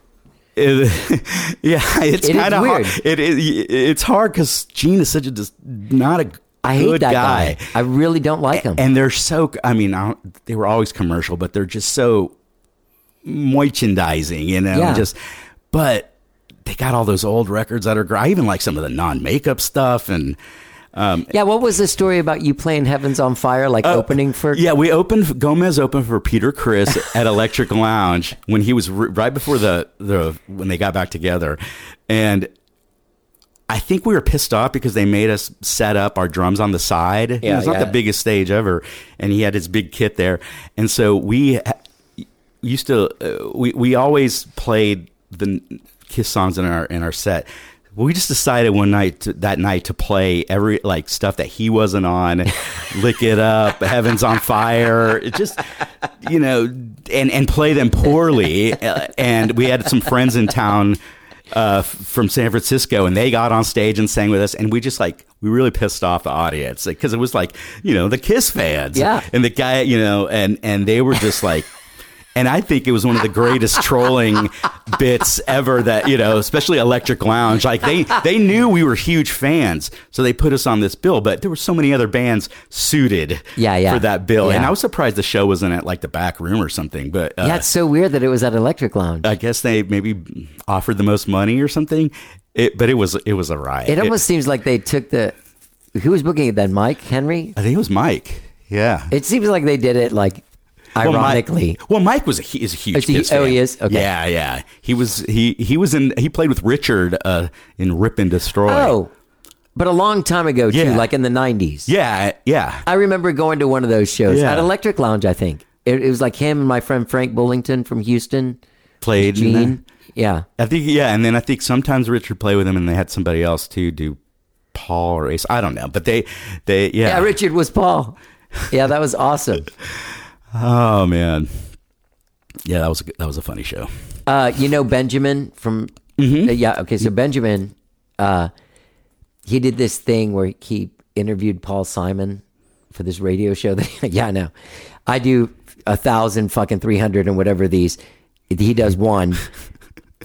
It, yeah, it's it kind of weird. Hard. It, it it's hard because Gene is such a just not a. I hate Good that guy. guy. I really don't like him. And they're so, I mean, I don't, they were always commercial, but they're just so merchandising, you know, yeah. just, but they got all those old records that are great. I even like some of the non-makeup stuff. And, um, yeah. What was the story about you playing Heaven's on Fire? Like uh, opening for, yeah, we opened Gomez opened for Peter Criss at Electric Lounge when he was re- right before the, the, when they got back together. And I think we were pissed off because they made us set up our drums on the side. Yeah, you know, it's yeah. not the biggest stage ever, and he had his big kit there. And so we used to uh, we we always played the Kiss songs in our in our set. We just decided one night to, that night to play every like stuff that he wasn't on, Lick It Up, Heaven's on Fire, it just you know, and and play them poorly. And we had some friends in town. Uh, from San Francisco, and they got on stage and sang with us, and we just like we really pissed off the audience because like, it was like you know the Kiss fans, yeah, and the guy you know, and and they were just like, and I think it was one of the greatest trolling bits ever that you know, especially Electric Lounge, like they they knew we were huge fans, so they put us on this bill, but there were so many other bands suited, yeah, yeah. for that bill, yeah. and I was surprised the show wasn't at like the back room or something, but uh, yeah, it's so weird that it was at Electric Lounge. I guess they maybe. Offered the most money or something, it, but it was it was a riot. It almost it, seems like they took the who was booking it then, Mike Henry. I think it was Mike. Yeah, it seems like they did it like ironically. Well, Mike, well, Mike was a, he is a huge. He, Kiss fan. Oh, he is. Okay. Yeah, yeah. He was he he was in he played with Richard uh, in Rip and Destroy. Oh, but a long time ago too, yeah. like in the nineties. Yeah, yeah. I remember going to one of those shows yeah. at Electric Lounge. I think it, it was like him and my friend Frank Bullington from Houston played Gene. Yeah, I think yeah, and then I think sometimes Richard played with him, and they had somebody else too, do Paul or Ace. I don't know, but they, they yeah, yeah, Richard was Paul. Yeah, that was awesome. Oh man, yeah, that was a, that was a funny show. Uh, you know Benjamin from mm-hmm. uh, yeah, okay, so Benjamin, uh, he did this thing where he interviewed Paul Simon for this radio show. That, yeah, I know, I do a thousand fucking three hundred and whatever these. He does one.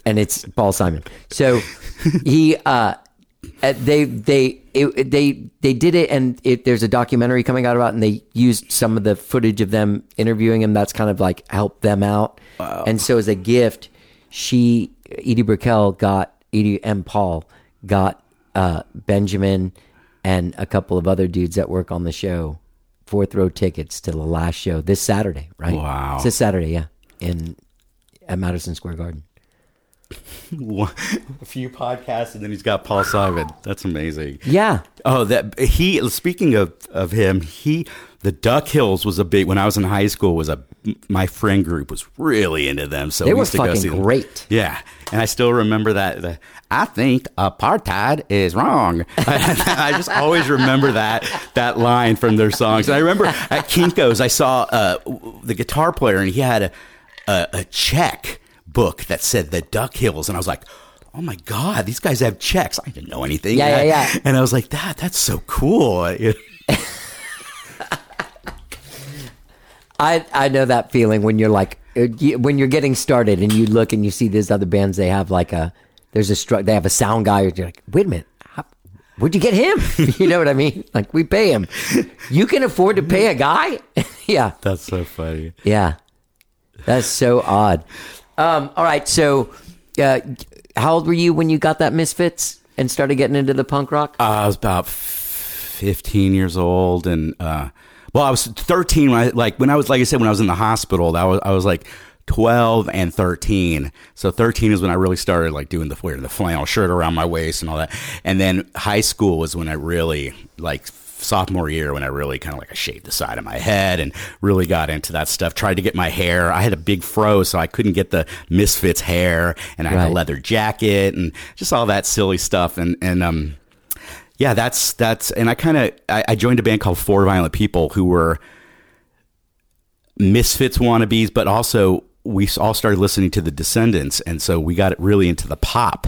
And it's Paul Simon. So he, uh, they, they, it, they, they did it, and it, there's a documentary coming out about it, and they used some of the footage of them interviewing him. That's kind of like helped them out. Wow. And so as a gift, she, Edie Brickell got Edie and Paul got uh, Benjamin and a couple of other dudes that work on the show fourth row tickets to the last show this Saturday, right? Wow, it's this Saturday, yeah, in at Madison Square Garden. a few podcasts, and then he's got Paul Simon. That's amazing. Yeah. Oh, that he. Speaking of, of him, he the Duck Hills was a big. When I was in high school, was a my friend group was really into them. So they we were used to fucking go see them. Great. Yeah, and I still remember that. The, I think apartheid is wrong. I, I just always remember that that line from their songs. And I remember at Kinko's, I saw uh, the guitar player, and he had a a, a check book that said the Duck Hills, and I was like, oh my God, these guys have checks. I didn't know anything. Yeah, yeah, yeah. And I was like, that that's so cool. I I know that feeling when you're like when you're getting started and you look and you see these other bands, they have like a there's a stru- they have a sound guy, and you're like, wait a minute, how, where'd you get him? You know what I mean? Like, we pay him. You can afford to pay a guy? Yeah. That's so funny. Yeah. That's so odd. Um, all right, so uh, how old were you when you got that Misfits and started getting into the punk rock? Uh, I was about fifteen years old, and uh, well, I was thirteen when I like when I was like I said when I was in the hospital. That was I was like twelve and thirteen. So thirteen is when I really started like doing the wearing the flannel shirt around my waist and all that. And then high school was when I really like. Sophomore year when I really kind of like I shaved the side of my head and really got into that stuff. Tried to get my hair. I had a big fro, so I couldn't get the Misfits hair, and I right. had a leather jacket and just all that silly stuff. And and um, yeah, that's that's. And I kind of I, I joined a band called Four Violent People, who were Misfits wannabes, but also we all started listening to the Descendants, and so we got really into the pop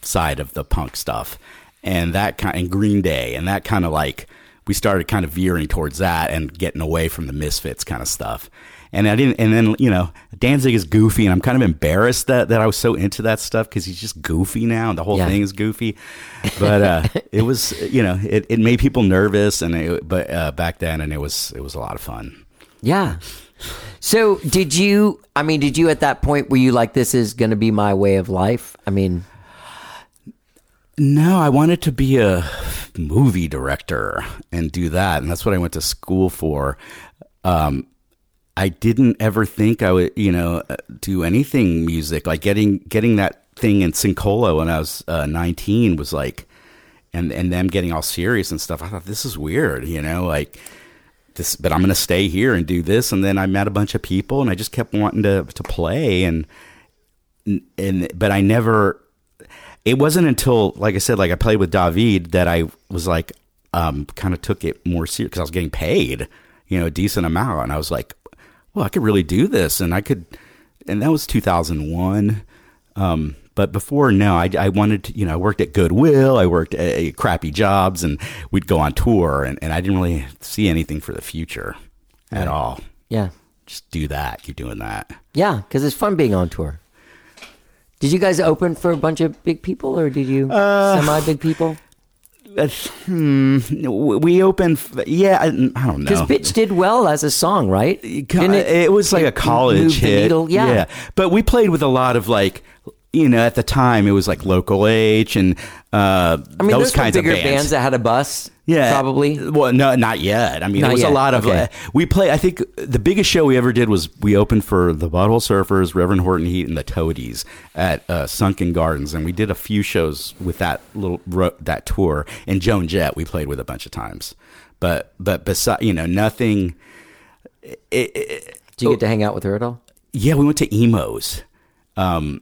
side of the punk stuff, and that kind and Green Day, and that kind of like. We started kind of veering towards that and getting away from the Misfits kind of stuff. And I didn't, and then, you know, Danzig is goofy, and I'm kind of embarrassed that, that I was so into that stuff because he's just goofy now, and the whole yeah. thing is goofy. But uh, it was, you know, it, it made people nervous, and it, but uh, back then, and it was it was a lot of fun. Yeah. So did you, I mean, did you at that point, were you like, this is going to be my way of life? I mean... No, I wanted to be a movie director and do that, and that's what I went to school for. Um, I didn't ever think I would, you know, do anything music. Like getting getting that thing in Sincola when I was uh, nineteen was like, and and them getting all serious and stuff. I thought, this is weird, you know, like this. But I'm gonna stay here and do this. And then I met a bunch of people, and I just kept wanting to to play, and and but I never. It wasn't until, like I said, like I played with David that I was like, um, kind of took it more serious because I was getting paid, you know, a decent amount. And I was like, well, I could really do this. And I could, and that was two thousand one. Um, but before, no, I, I wanted to, you know, I worked at Goodwill. I worked at, at crappy jobs, and we'd go on tour. And, and I didn't really see anything for the future right. at all. Yeah. Just do that. Keep doing that. Yeah, because it's fun being on tour. Did you guys open for a bunch of big people, or did you uh, semi-big people? Uh, hmm, we opened, yeah, I, I don't know. Because Bitch did well as a song, right? Didn't it, it was like it a college hit. Needle, yeah. yeah. But we played with a lot of like, you know, at the time it was like Local H and uh, I mean, those kinds of bands. bigger bands that had a bus, yeah, probably. Well, no, not yet. I mean, not it was yet. a lot of, okay. uh, we played, I think the biggest show we ever did was we opened for the Butthole Surfers, Reverend Horton Heat, and the Toadies at uh, Sunken Gardens. And we did a few shows with that little, that tour. And Joan Jett we played with a bunch of times. But, but besides, you know, nothing. It, it, Do you get to hang out with her at all? Yeah, we went to Emo's. Um,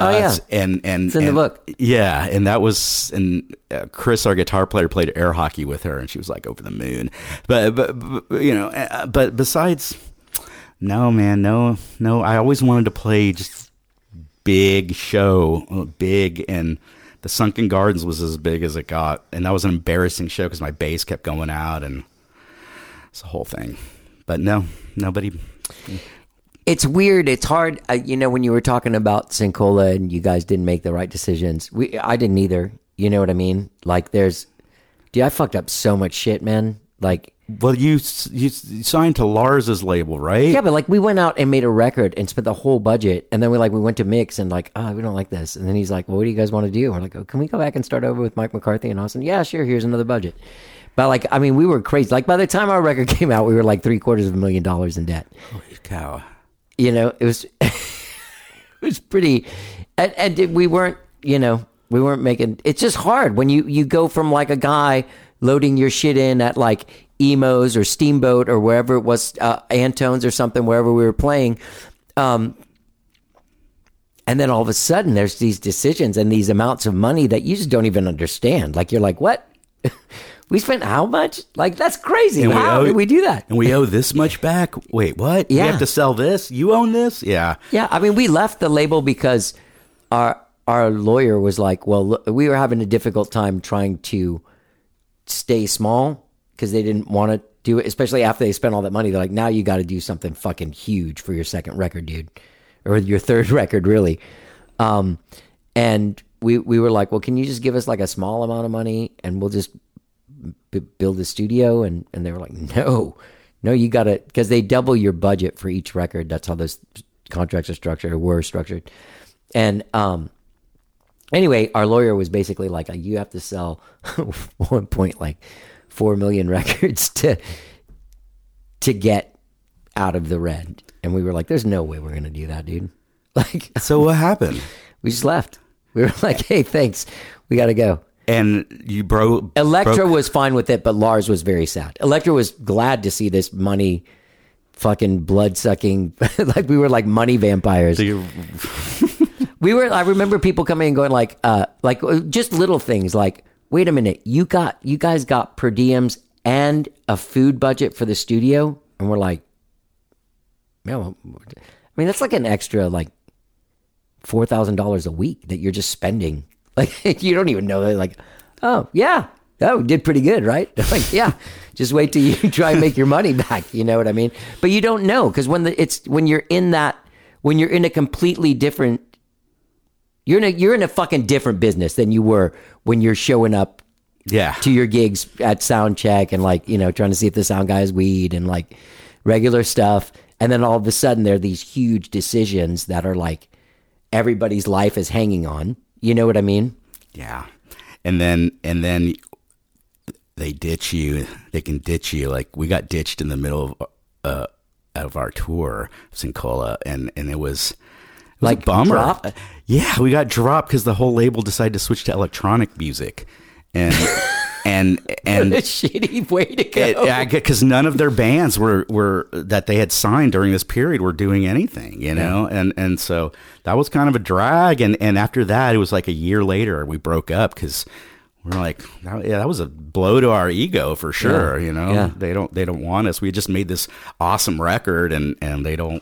Oh yeah, uh, and and it's in and, the book. Yeah, and that was and uh, Chris, our guitar player, played air hockey with her, and she was like over the moon. But but, but you know, uh, but besides, no man, no no. I always wanted to play just big show, big, and the Sunken Gardens was as big as it got, and that was an embarrassing show because my bass kept going out, and it's the whole thing. But no, nobody. It's weird. It's hard. Uh, you know, when you were talking about Sincola and you guys didn't make the right decisions, we I didn't either. You know what I mean? Like, there's, dude, I fucked up so much shit, man. Like, well, you you signed to Lars's label, right? Yeah, but like we went out and made a record and spent the whole budget, and then we like we went to mix and like, oh, we don't like this, and then he's like, well, what do you guys want to do? We're like, oh, can we go back and start over with Mike McCarthy and Austin? Yeah, sure. Here's another budget. But like, I mean, we were crazy. Like by the time our record came out, we were like three quarters of a million dollars in debt. Holy cow. You know, it was it was pretty, and, and we weren't, you know, we weren't making, it's just hard when you, you go from like a guy loading your shit in at like Emo's or Steamboat or wherever it was, uh, Antone's or something, wherever we were playing. Um, and then all of a sudden there's these decisions and these amounts of money that you just don't even understand. Like you're like, what? We spent how much? Like, that's crazy. And how we owe, did we do that? And we owe this much back? Wait, what? Yeah. We have to sell this? You own this? Yeah. Yeah. I mean, we left the label because our our lawyer was like, well, look, we were having a difficult time trying to stay small because they didn't want to do it, especially after they spent all that money. They're like, now you got to do something fucking huge for your second record, dude, or your third record, really. Um, and we, we were like, well, can you just give us like a small amount of money and we'll just build a studio? And, and they were like, no, no, you got to, because they double your budget for each record. That's how those contracts are structured or were structured. And um, anyway, our lawyer was basically like, you have to sell one point, like four million records to, to get out of the red. And we were like, there's no way we're going to do that, dude. Like, so what happened? We just left. We were like, hey, thanks. We got to go. And you bro Elektra broke. Was fine with it, but Lars was very sad. Elektra was glad to see this money, fucking blood sucking. Like we were like money vampires. So we were. I remember people coming and going like, uh, like just little things like, wait a minute, you got, you guys got per diems and a food budget for the studio, and we're like, yeah, well, I mean that's like an extra like four thousand dollars a week that you're just spending. Like, you don't even know. They're like, oh, yeah. Oh, did pretty good, right? Like, yeah. Just wait till you try and make your money back. You know what I mean? But you don't know. Because when the, it's when you're in that, when you're in a completely different, you're in a, you're in a fucking different business than you were when you're showing up yeah. to your gigs at sound check and like, you know, trying to see if the sound guy is weed and like regular stuff. And then all of a sudden there are these huge decisions that are like everybody's life is hanging on. You know what I mean? Yeah. And then and then they ditch you. They can ditch you. Like, we got ditched in the middle of uh, of our tour, Sincola, and, and it was, it was like a bummer. Dropped? Yeah, we got dropped because the whole label decided to switch to electronic music. And and and what a shitty way to go. Because none of their bands were, were that they had signed during this period were doing anything, you know, yeah. and and so that was kind of a drag. And, and after that, it was like a year later we broke up because we're like, yeah, that was a blow to our ego for sure, yeah. you know. Yeah. They don't they don't want us. We just made this awesome record, and, and they don't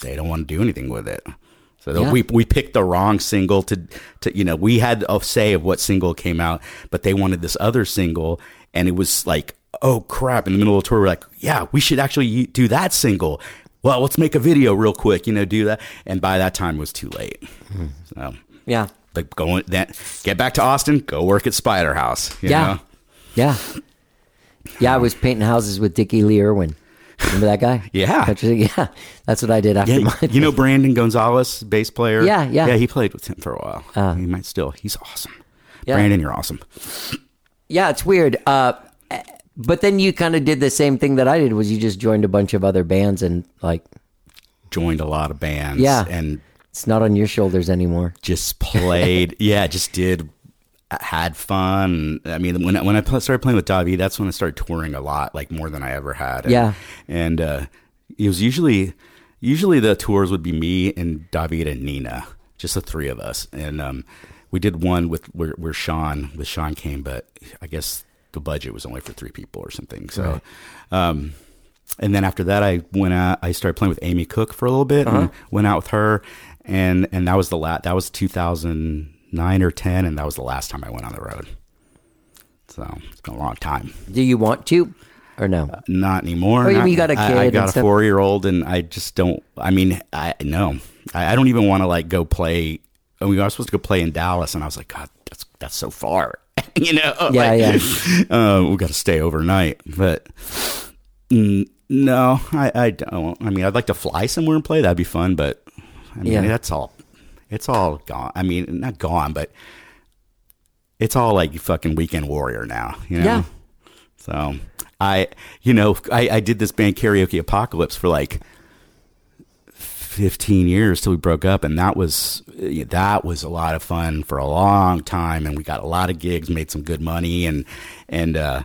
they don't want to do anything with it. So yeah. we we picked the wrong single to, to, you know, we had a say of what single came out, but they wanted this other single. And it was like, oh, crap. In the middle of the tour, we're like, yeah, we should actually do that single. Well, let's make a video real quick, you know, do that. And by that time, it was too late. Mm-hmm. So, yeah. Like going that, get back to Austin, go work at Spider House. You yeah. know? Yeah. Yeah. I was painting houses with Dickie Lee Irwin. Remember that guy? Yeah. Yeah. That's what I did after yeah, mine. You know Brandon Gonzalez, bass player? Yeah, yeah. Yeah, he played with him for a while. Uh, he might still. He's awesome. Yeah. Brandon, you're awesome. Yeah, it's weird. Uh, but then you kind of did the same thing that I did, was you just joined a bunch of other bands and like... Joined a lot of bands. Yeah. And it's not on your shoulders anymore. Just played. yeah, just did... had fun. I mean, when I, when I started playing with Davíd, that's when I started touring a lot, like more than I ever had. And, yeah. And uh, it was usually, usually the tours would be me and Davíd and Nina, just the three of us. And um, we did one with where, where Sean, with Sean came, but I guess the budget was only for three people or something. So, right. um, and then after that, I went out, I started playing with Amy Cook for a little bit uh-huh. and went out with her. And, and that was the last, that was two thousand Nine or ten, and that was the last time I went on the road. So it's been a long time. Do you want to, or no? Uh, not anymore. Oh, not, you got a kid. I, I got a four-year-old, and I just don't. I mean, I no, I, I don't even want to like go play. I mean, we were supposed to go play in Dallas, and I was like, God, that's that's so far. you know? Yeah, like, yeah. Uh, we got to stay overnight, but no, I, I don't. I mean, I'd like to fly somewhere and play. That'd be fun, but I mean, yeah. that's all. It's all gone. I mean, not gone, but it's all like fucking Weekend Warrior now, you know? Yeah. So I, you know, I, I did this band Karaoke Apocalypse for like fifteen years till we broke up, and that was that was a lot of fun for a long time, and we got a lot of gigs, made some good money, and and uh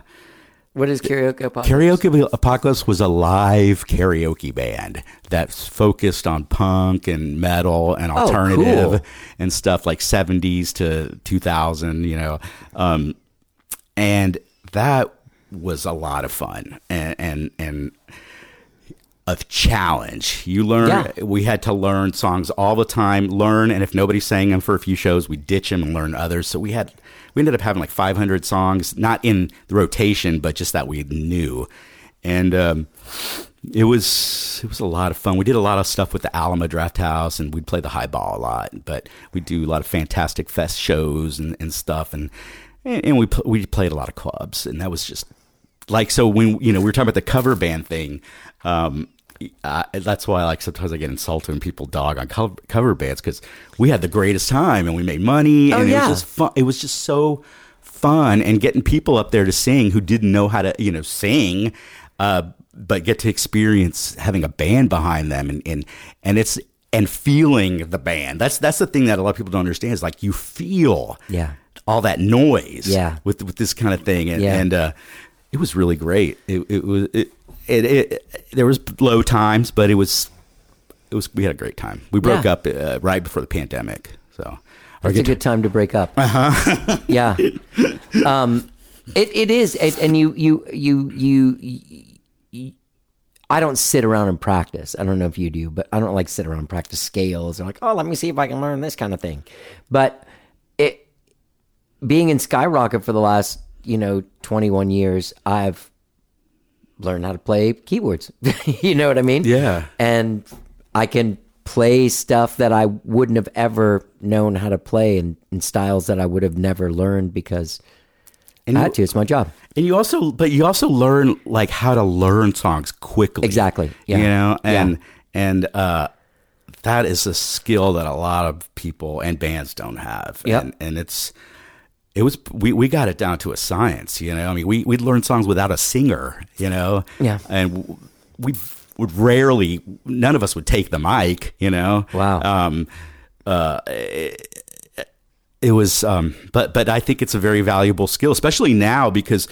what is Karaoke Apocalypse? Karaoke Apocalypse was a live karaoke band that's focused on punk and metal and alternative oh, cool. and stuff like seventies to two thousand, you know. Um, and that was a lot of fun and and, and a challenge. You learn, yeah. we had to learn songs all the time, learn, and if nobody sang them for a few shows, we ditch them and learn others. So we had... We ended up having like five hundred songs, not in the rotation, but just that we knew. And um, it was it was a lot of fun. We did a lot of stuff with the Alamo Draft House, and we'd play the highball a lot. But we do a lot of Fantastic Fest shows and, and stuff, and and we we played a lot of clubs, and that was just like so. When you know we were talking about the cover band thing, um, I, that's why like sometimes I get insulted when people dog on cover, cover bands, because we had the greatest time and we made money and oh, yeah. it was just fun. It was just so fun, and getting people up there to sing who didn't know how to you know sing, uh, but get to experience having a band behind them and and and it's and feeling the band. That's that's the thing that a lot of people don't understand is like you feel yeah. all that noise yeah. with with this kind of thing, and yeah. and uh, it was really great. It, it was. It, It, it, it there was low times, but it was it was we had a great time. We broke yeah. up uh, right before the pandemic, so it's a good time to break up. Uh-huh. yeah, um, it it is, it, and you, you you you you. I don't sit around and practice. I don't know if you do, but I don't like sit around and practice scales. I'm like, oh, let me see if I can learn this kind of thing. But it being in Skyrocket for the last you know twenty-one years, I've learn how to play keyboards. You know what I mean? Yeah. And I can play stuff that I wouldn't have ever known how to play in, in styles that I would have never learned because and I had you, to. It's my job. And you also, but you also learn like how to learn songs quickly. Exactly. Yeah. You know, and, yeah. and, uh, that is a skill that a lot of people and bands don't have. Yep. And, and it's, It was we, we got it down to a science, you know. I mean, we we'd learn songs without a singer, you know. Yeah. And we would rarely, none of us would take the mic, you know. Wow. Um, uh, it, it was, um, but but I think it's a very valuable skill, especially now because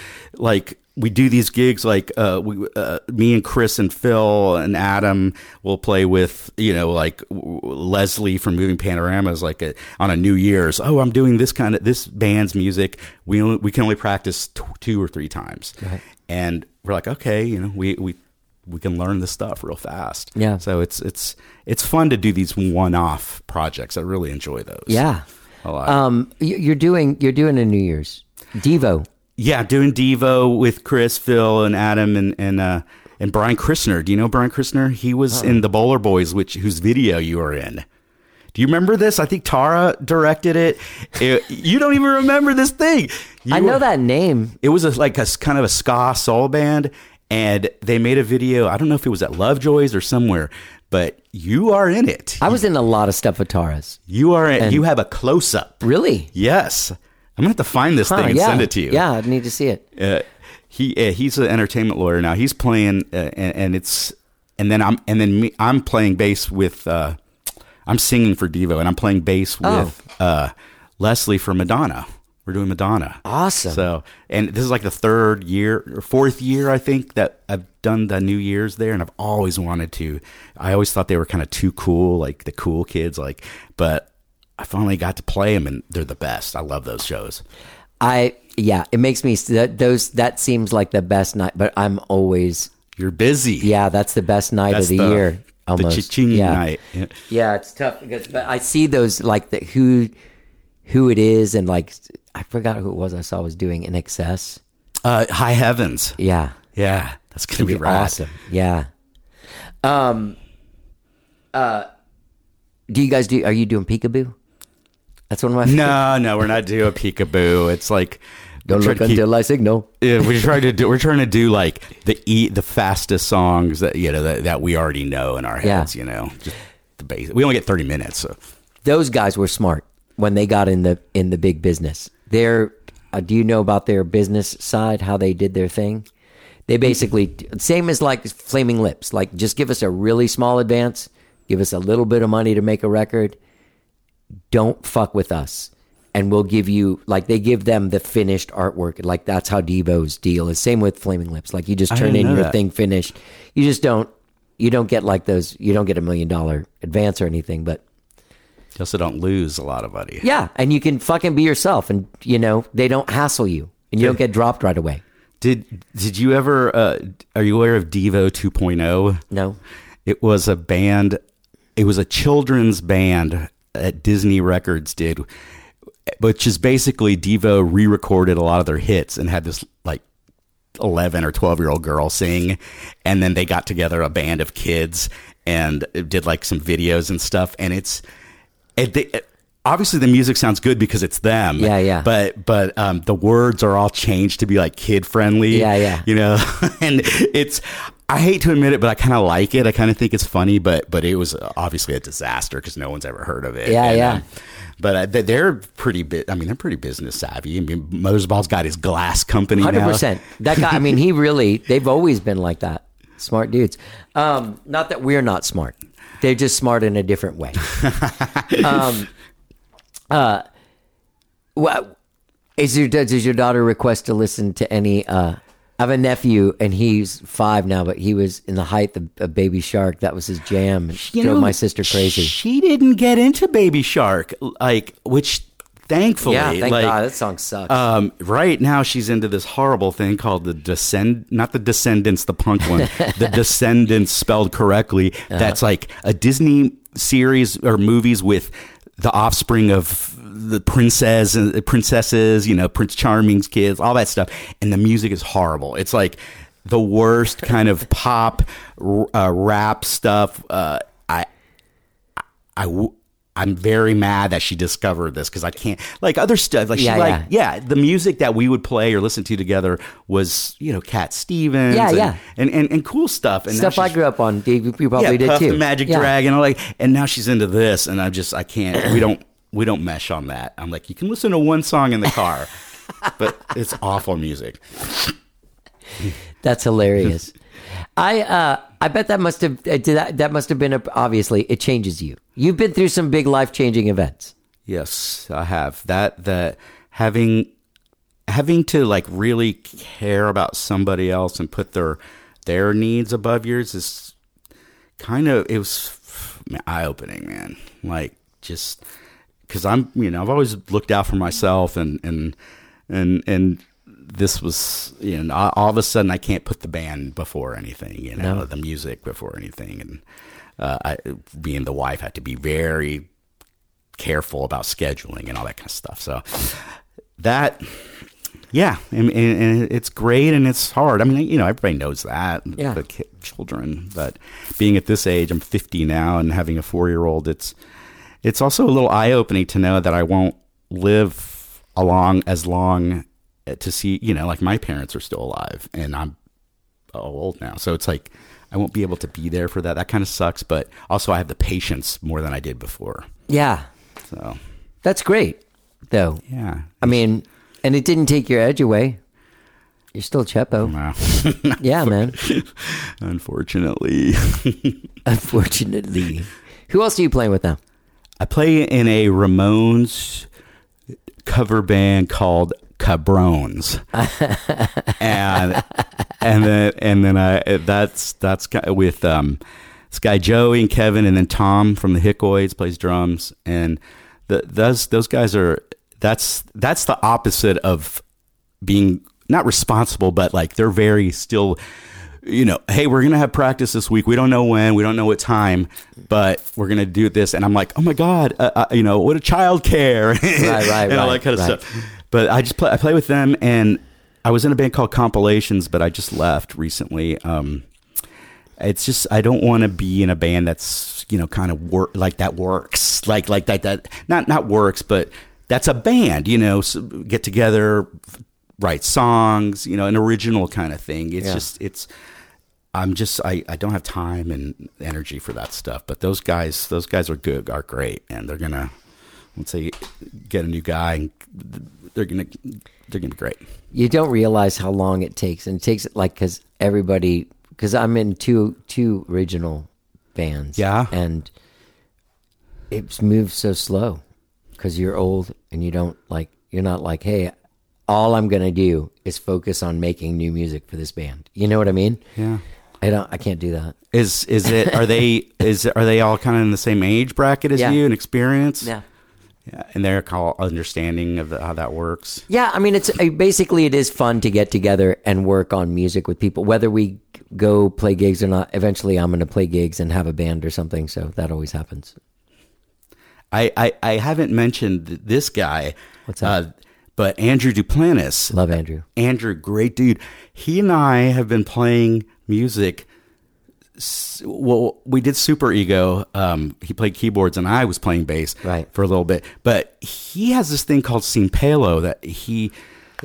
like we do these gigs, like uh, we uh, me and Chris and Phil and Adam will play with you know like Leslie from Moving Panoramas, like a, on a New Year's. Oh, I'm doing this kind of this band's music. We only, we can only practice t- two or three times, right. And we're like, okay, you know, we, we we can learn this stuff real fast. Yeah. So it's it's it's fun to do these one-off projects. I really enjoy those. Yeah. A lot. Um, you're doing you're doing a New Year's Devo. Yeah, doing Devo with Chris, Phil, and Adam, and and uh, and Brian Christner. Do you know Brian Christner? He was oh. in The Bowler Boys, which whose video you were in. Do you remember this? I think Tara directed it. it you don't even remember this thing. You I know were, that name. It was a, like a kind of a ska soul band, and they made a video. I don't know if it was at Lovejoy's or somewhere, but you are in it. I was in a lot of stuff with Tara's. You are in. And you have a close up. Really? Yes. I'm going to have to find this huh, thing and yeah. send it to you. Yeah, I need to see it. Uh, he uh, he's an entertainment lawyer now. He's playing, uh, and, and it's and then I'm and then me, I'm playing bass with. Uh, I'm singing for Devo, and I'm playing bass oh. with uh, Leslie for Madonna. We're doing Madonna. Awesome. So, and this is like the third year or fourth year, I think, that I've done the New Year's there, and I've always wanted to. I always thought they were kind of too cool, like the cool kids, like, but. I finally got to play them, and they're the best. I love those shows. I yeah, it makes me that those that seems like the best night, but I'm always you're busy. Yeah, that's the best night that's of the, the year. Almost the cha-ching yeah. night. Yeah. yeah, it's tough because but I see those like the who who it is, and like I forgot who it was. I saw was doing In Excess. Uh, High Heavens. Yeah, yeah, that's gonna It'd be, be awesome. Yeah. Um. Uh. Do you guys do? Are you doing peekaboo? That's one of my favorites. No, no, we're not doing a peekaboo. It's like don't look until keep, I signal. Yeah, we're trying to do. We're trying to do like the e, the fastest songs that you know that, that we already know in our heads. Yeah. You know, just the basic. We only get thirty minutes. So. Those guys were smart when they got in the in the big business. Their uh, do you know about their business side? How they did their thing? They basically same as like Flaming Lips. Like just give us a really small advance. give us a little bit of money to make a record. Don't fuck with us. And we'll give you, like, they give them the finished artwork. Like, that's how Devo's deal is. Same with Flaming Lips. Like, you just turn in your that. thing finished. You just don't, you don't get like those, you don't get a million dollar advance or anything, but. You also don't lose a lot of money. Yeah. And you can fucking be yourself. And, you know, they don't hassle you. And you don't get dropped right away. Did did you ever, uh, are you aware of Devo two point oh? No. It was a band, it was a children's band that Disney Records did, which is basically Devo re-recorded a lot of their hits and had this like eleven or twelve year old girl sing. And then they got together a band of kids and did like some videos and stuff. And it's, it, they, it, obviously the music sounds good because it's them. Yeah, yeah. But, but um, the words are all changed to be like kid friendly. Yeah, yeah. You know, and it's, I hate to admit it, but I kind of like it. I kind of think it's funny, but but it was obviously a disaster because no one's ever heard of it. Yeah, and, yeah. Um, but uh, they're pretty bit. I mean, they're pretty business savvy. I mean, Mothersball's got his glass company now. one hundred percent. That guy. I mean, he really. They've always been like that. Smart dudes. Um, not that we're not smart. They're just smart in a different way. um, uh, well, is your does your daughter request to listen to any? Uh, I have a nephew, and he's five now, but he was in the height of, of Baby Shark. That was his jam. It you drove know, my sister crazy. She didn't get into Baby Shark, like which, thankfully. Yeah, thank like, God. That song sucks. Um, right now, she's into this horrible thing called the Descend... Not the Descendants, the punk one. The Descendants spelled correctly. Uh-huh. That's like a Disney series or movies with the offspring of the princess and the princesses, you know, Prince Charming's kids, all that stuff. And the music is horrible. It's like the worst kind of pop uh, rap stuff. Uh, I, I, I'm very mad that she discovered this because I can't like other stuff. Like, yeah, she, yeah. like, yeah, the music that we would play or listen to together was, you know, Cat Stevens, yeah, and, yeah. And, and, and cool stuff. And stuff I grew up on. You probably yeah, did Puff, too. The Magic yeah. Dragon. All like, and now she's into this. And I just, I can't, we don't, We don't mesh on that. I'm like, you can listen to one song in the car, but it's awful music. That's hilarious. I uh, I bet that must have uh, did that, that must have been a, obviously it changes you. You've been through some big life changing events. Yes, I have. That that having having to like really care about somebody else and put their their needs above yours is kind of it was eye opening, man. Like just. Because I'm, you know, I've always looked out for myself, and and and and this was, you know, all of a sudden I can't put the band before anything, you know, no. the music before anything, and uh, I, being the wife, had to be very careful about scheduling and all that kind of stuff. So that, yeah, and, and it's great and it's hard. I mean, you know, everybody knows that, yeah. the kids, children, but being at this age, I'm fifty now, and having a four-year-old, it's. It's also a little eye-opening to know that I won't live along as long to see, you know, like my parents are still alive and I'm old now. So it's like, I won't be able to be there for that. That kind of sucks. But also I have the patience more than I did before. Yeah. So that's great though. Yeah. I mean, and it didn't take your edge away. You're still Chepo. No. Yeah, man. Unfortunately. Unfortunately. Who else are you playing with now? I play in a Ramones cover band called Cabrones, and and then and then I that's that's with um, this guy Joey and Kevin, and then Tom from the Hickoids plays drums, and the, those those guys are that's that's the opposite of being not responsible, but like they're very still. You know, hey, we're going to have practice this week. We don't know when, we don't know what time, but we're going to do this. And I'm like, oh my God, uh, uh, you know, what a childcare right, right, and all right, that kind of right. stuff. But I just play, I play with them, and I was in a band called Compilations, but I just left recently. Um, it's just, I don't want to be in a band that's, you know, kind of work like that works like, like that, that not, not works, but that's a band, you know, so get together, write songs, you know, an original kind of thing. It's yeah. just, it's, I'm just I, I don't have time and energy for that stuff. But those guys those guys are good are great, and they're gonna let's say get a new guy, and they're gonna they're gonna be great. You don't realize how long it takes, and it takes it like because everybody because I'm in two two original bands. Yeah. And it moves so slow because you're old and you don't like, you're not like, hey, all I'm going to do is focus on making new music for this band. You know what I mean? Yeah. I don't, I can't do that. Is, is it, are they, is, are they all kind of in the same age bracket as yeah. you and experience? Yeah. Yeah. And their understanding of the, how that works. Yeah. I mean, it's basically, it is fun to get together and work on music with people, whether we go play gigs or not. Eventually I'm going to play gigs and have a band or something. So that always happens. I, I, I haven't mentioned this guy. What's that? Uh, but Andrew Duplantis. Love Andrew. Andrew, great dude. He and I have been playing music. Well, we did Super Ego. Um, he played keyboards and I was playing bass right. for a little bit. But he has this thing called Simpelo that he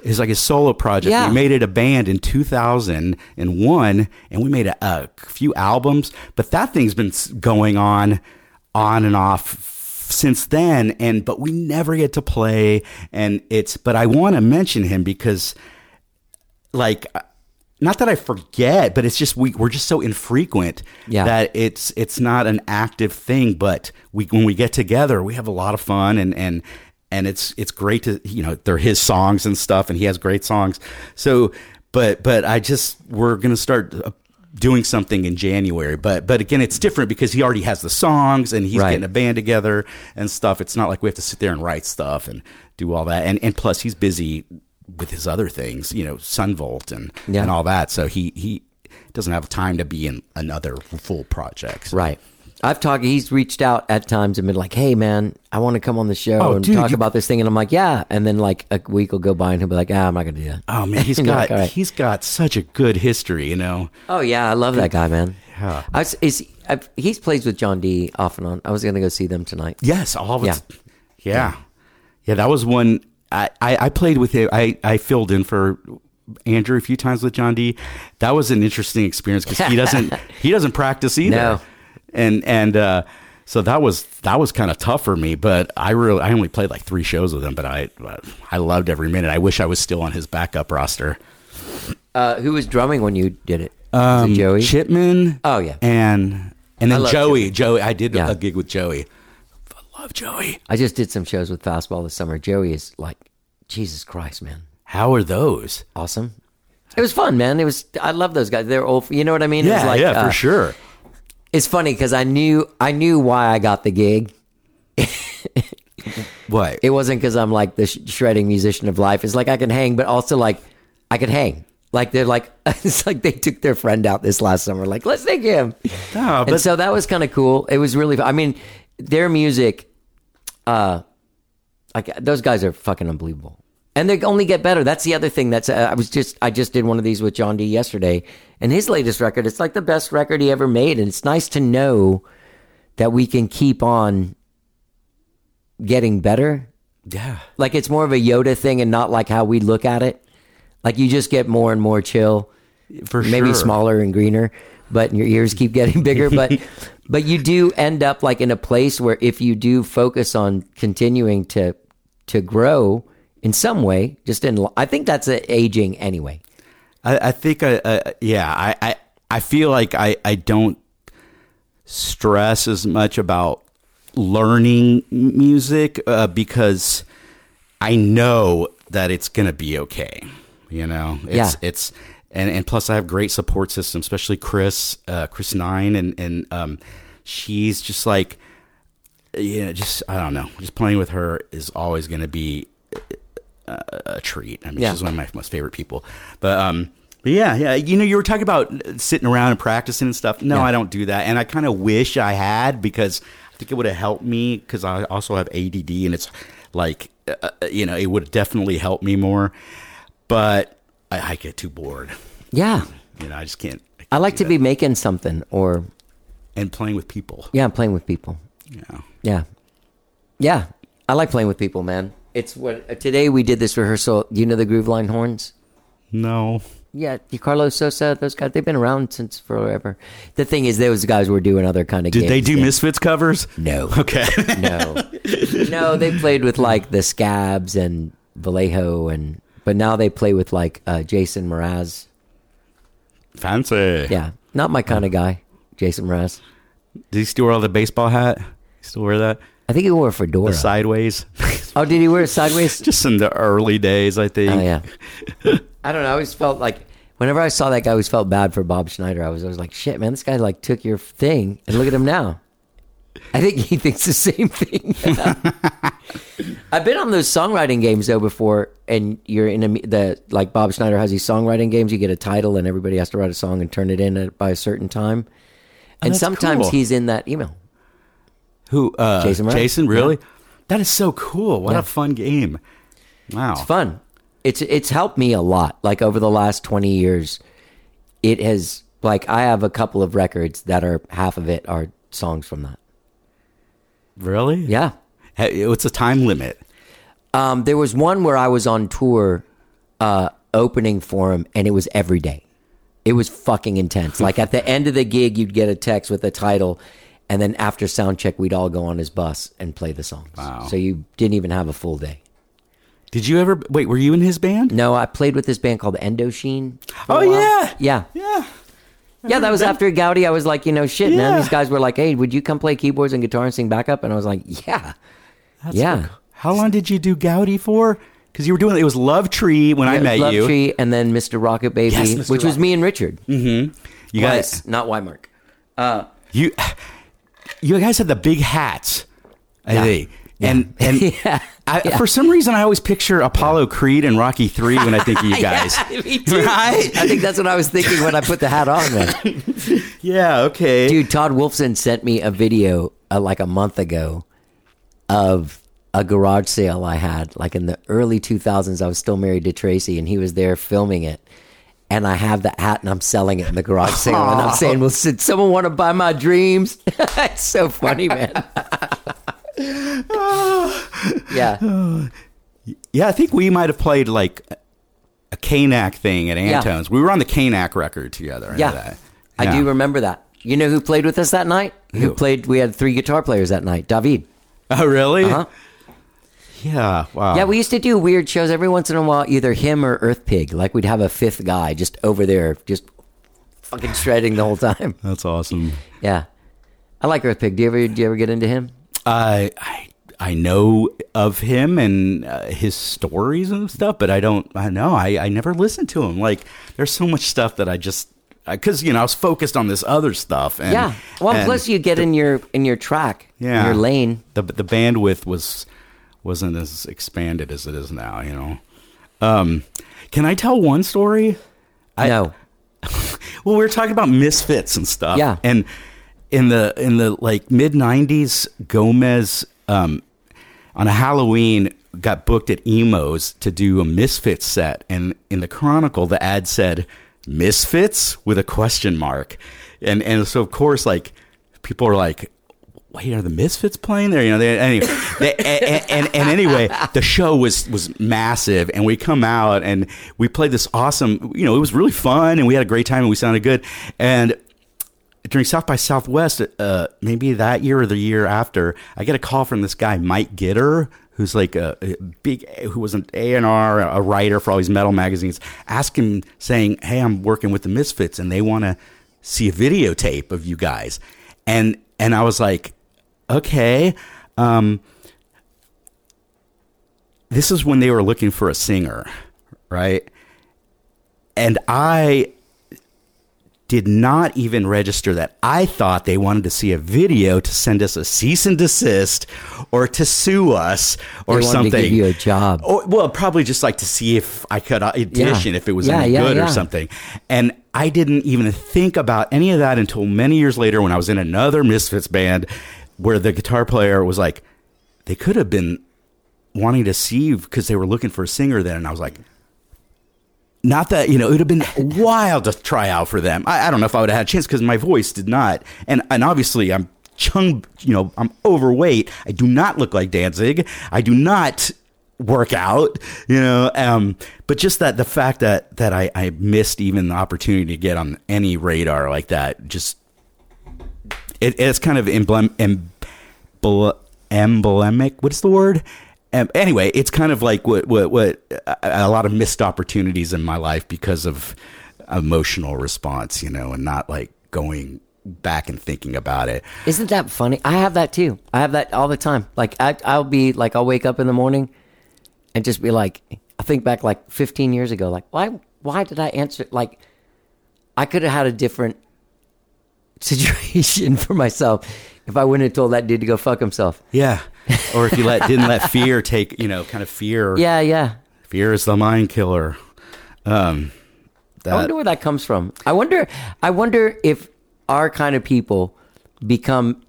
is like his solo project. Yeah. We made it a band in two thousand one and we made a, a few albums. But that thing's been going on, on and off since then, and but we never get to play, and it's but I want to mention him because, like, not that I forget, but it's just we we're just so infrequent yeah. that it's it's not an active thing. But we when we get together, we have a lot of fun, and and and it's it's great to you know they're his songs and stuff, and he has great songs. So, but but I just we're gonna start doing something in January, but but again, it's different because he already has the songs and he's right. getting a band together and stuff. It's not like we have to sit there and write stuff and do all that. And and plus, he's busy with his other things, you know, Sunvolt and yeah. and all that. So he he doesn't have time to be in another full project. So. Right. I've talked. He's reached out at times and been like, "Hey, man, I want to come on the show oh, and dude, talk you... about this thing." And I'm like, "Yeah." And then like a week will go by and he'll be like, "Ah, I'm not gonna do that." Oh man, he's got like, right. he's got such a good history, you know. Oh yeah, I love that guy, man. Yeah, I was, is I've, he's plays with John D off and on. I was gonna go see them tonight. Yes, all of yeah. It's, yeah, yeah, yeah. That was one I, I, I played with him. I I filled in for Andrew a few times with John D. That was an interesting experience because he doesn't he doesn't practice either. No. And and uh, so that was that was kind of tough for me, but I really I only played like three shows with him, but I I loved every minute. I wish I was still on his backup roster. Uh, who was drumming when you did it? Um, was it Joey Chipman. Oh yeah, and and then Joey Chipman. Joey. I did yeah. a gig with Joey. I love Joey. I just did some shows with Fastball this summer. Joey is like Jesus Christ, man. How are those? Awesome. It was fun, man. It was. I love those guys. They're old. You know what I mean? Yeah, it was like, yeah, uh, for sure. It's funny because I knew I knew why I got the gig. What? It wasn't because I'm like the sh- shredding musician of life. It's like I can hang, but also like I can hang. Like they're like it's like they took their friend out this last summer. Like let's take him. No, but- and so that was kind of cool. It was really. I mean, their music. Uh, like those guys are fucking unbelievable. And they only get better. That's the other thing. That's uh, I was just I just did one of these with John D yesterday, and his latest record. It's like the best record he ever made, and it's nice to know that we can keep on getting better. Yeah, like it's more of a Yoda thing, and not like how we look at it. Like you just get more and more chill, for maybe sure. smaller and greener, but your ears keep getting bigger. But but you do end up like in a place where if you do focus on continuing to to grow. In some way, just in, I think that's a aging anyway. I, I think, I, uh, yeah, I, I, I feel like I, I don't stress as much about learning music uh, because I know that it's going to be okay. You know, it's, yeah. it's, and, and plus I have great support system, especially Chris, uh, Chris Nine. And, and um, she's just like, you know, just, I don't know, just playing with her is always going to be, a treat. I mean, yeah. she's one of my most favorite people. But um, but yeah, yeah. You know, you were talking about sitting around and practicing and stuff. No, yeah. I don't do that, and I kind of wish I had because I think it would have helped me because I also have A D D, and it's like uh, you know, it would definitely help me more. But I, I get too bored. Yeah, you know, I just can't. I, can't I like to that. be making something or and playing with people. Yeah, playing with people. Yeah, yeah, yeah. I like playing with people, man. It's what today we did this rehearsal. Do you know the Grooveline Horns? No. Yeah, Carlos Sosa, those guys, they've been around since forever. The thing is, those guys were doing other kind of did games. Did they do and, Misfits covers? No. Okay. No. No, they played with like the Scabs and Vallejo, and but now they play with like uh, Jason Mraz. Fancy. Yeah, not my kind of guy, Jason Mraz. Did he still wear all the baseball hat? He still wear that? I think he wore a fedora. The sideways. Oh, did he wear it sideways? Just in the early days, I think. Oh, yeah. I don't know. I always felt like, whenever I saw that guy, I always felt bad for Bob Schneider. I was always like, shit, man, this guy like took your thing, and look at him now. I think he thinks the same thing. I've been on those songwriting games though before, and you're in a, the like Bob Schneider has these songwriting games. You get a title, and everybody has to write a song and turn it in by a certain time. And oh, sometimes cool. he's in that email. Who uh, Jason? Wright. Jason, really? Yeah. That is so cool. What yeah. a fun game! Wow, it's fun. It's it's helped me a lot. Like over the last twenty years, it has. Like I have a couple of records that are half of it are songs from that. Really? Yeah. Hey, what's the time limit? Um, there was one where I was on tour uh, opening for him, and it was every day. It was fucking intense. Like at the end of the gig, you'd get a text with a title, and then after sound check, we'd all go on his bus and play the songs. Wow. So you didn't even have a full day. Did you ever, wait, were you in his band? No, I played with this band called Endosheen. Oh, yeah. Yeah. Yeah. Yeah, that was after Gaudi. I was like, you know, shit, yeah. man. These guys were like, hey, would you come play keyboards and guitar and sing backup? And I was like, yeah. That's yeah. Cool. How long did you do Gaudi for? Because you were doing, it was Love Tree when yeah, I met Love you. Love Tree and then Mister Rocket Baby, yes, Mister which Rocket. Was me and Richard. Mm-hmm. You guys, not Weimark. Uh, you, you guys had the big hats, I yeah. think. And and yeah, I, yeah. for some reason, I always picture Apollo yeah. Creed and Rocky three when I think of you guys. Yeah, me too. Right? I think that's what I was thinking when I put the hat on, man. Yeah, okay. Dude, Todd Wolfson sent me a video uh, like a month ago of a garage sale I had. Like in the early two thousands, I was still married to Tracy, and he was there filming it. And I have the hat, and I'm selling it in the garage sale. Aww. And I'm saying, well, did someone want to buy my dreams? It's so funny, man. Yeah. Yeah, I think we might have played like a K NACK thing at Antone's. Yeah. We were on the K NACK record together. Yeah. That. I yeah. do remember that. You know who played with us that night? Who? who played? We had three guitar players that night. David. Oh, really? Uh-huh. Yeah. Wow. Yeah, we used to do weird shows every once in a while, either him or Earth Pig. Like we'd have a fifth guy just over there, just fucking shredding the whole time. That's awesome. Yeah. I like Earth Pig. Do you ever, do you ever get into him? Uh, I I know of him and uh, his stories and stuff, but I don't. I know I, I never listened to him. Like there's so much stuff that I just because you know I was focused on this other stuff. And, yeah. Well, and plus you get the, in your in your track, yeah, in your lane. The the bandwidth was wasn't as expanded as it is now. You know. Um, can I tell one story? I, no. Well, we were talking about Misfits and stuff. Yeah. And. In the in the like mid nineties, Gomez um, on a Halloween got booked at Emo's to do a Misfits set, and in the Chronicle, the ad said "Misfits" with a question mark, and and so of course, like people are like, "Wait, are the Misfits playing there?" You know, they, anyway, they, and, and and anyway, the show was was massive, and we come out and we played this awesome, you know, it was really fun, and we had a great time, and we sounded good, and. During South by Southwest, uh, maybe that year or the year after, I get a call from this guy, Mike Gitter, who's like a, a big, who was an A and R, a writer for all these metal magazines, asking, saying, hey, I'm working with the Misfits and they want to see a videotape of you guys. And, and I was like, okay. Um, this is when they were looking for a singer, right? And I... did not even register that I thought they wanted to see a video to send us a cease and desist or to sue us or they something. To give you a job. Or, well, probably just like to see if I could audition yeah. if it was yeah, any yeah, good yeah. or something. And I didn't even think about any of that until many years later when I was in another Misfits band where the guitar player was like, they could have been wanting to see you because they were looking for a singer then. And I was like, not that, you know, it would have been wild to try out for them. I, I don't know if I would have had a chance because my voice did not. And and obviously I'm chung, you know, I'm overweight. I do not look like Danzig. I do not work out, you know. Um, but just that the fact that, that I, I missed even the opportunity to get on any radar like that, just, it, it's kind of emblem, emble, emblemic. What's the word? Um, anyway, it's kind of like what, what what a lot of missed opportunities in my life because of emotional response, you know, and not like going back and thinking about it. Isn't that funny? I have that too. I have that all the time. Like I, I'll be like, I'll wake up in the morning and just be like, I think back like fifteen years ago, like why, why did I answer? Like I could have had a different situation for myself if I wouldn't have told that dude to go fuck himself. Yeah. Or if you let, didn't let fear take, you know, kind of fear. Yeah. Yeah. Fear is the mind killer. Um, that, I wonder where that comes from. I wonder, I wonder if our kind of people become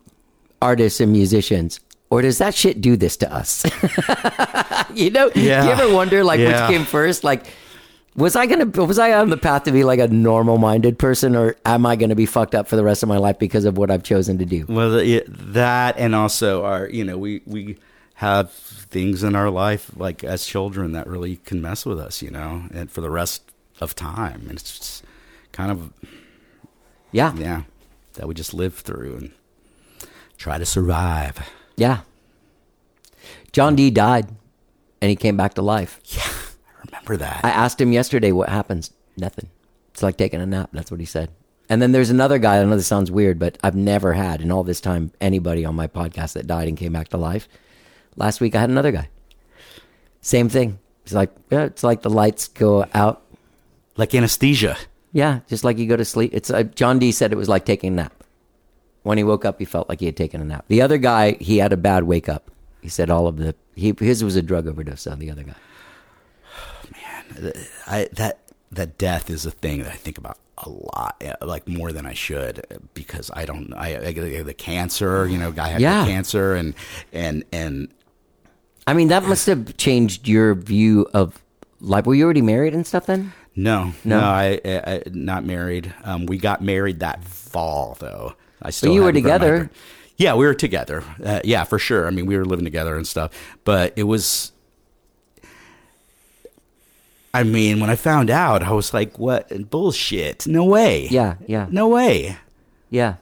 artists and musicians, or does that shit do this to us? You know, yeah. Do you ever wonder like yeah. which came first? Like, was I going to, was I on the path to be like a normal minded person, or am I going to be fucked up for the rest of my life because of what I've chosen to do? Well, it, that, and also our, you know, we, we have things in our life, like as children, that really can mess with us, you know, and for the rest of time. And it's just kind of, yeah. Yeah. That we just live through and try to survive. Yeah. John D died and he came back to life. Yeah. I remember that. I asked him yesterday what happens. Nothing. It's like taking a nap. That's what he said. And then there's another guy. I know this sounds weird, but I've never had in all this time anybody on my podcast that died and came back to life. Last week I had another guy. Same thing. It's like, yeah, it's like the lights go out. Like anesthesia. Yeah, just like you go to sleep. It's uh, John D said it was like taking a nap. When he woke up, he felt like he had taken a nap. The other guy, he had a bad wake up. He said all of the he, his was a drug overdose on the other guy. Man, I, that that death is a thing that I think about a lot, like more than I should, because I don't. I, I the cancer, you know, guy had yeah. cancer, and and and. I mean, that must have changed your view of life. Were you already married and stuff then? No, no, no I, I, I not married. Um, we got married that fall, though. I still. But you were together. My, yeah, we were together. Uh, yeah, for sure. I mean, we were living together and stuff. But it was. I mean, when I found out, I was like, "What bullshit? No way." Yeah, yeah. No way. Yeah.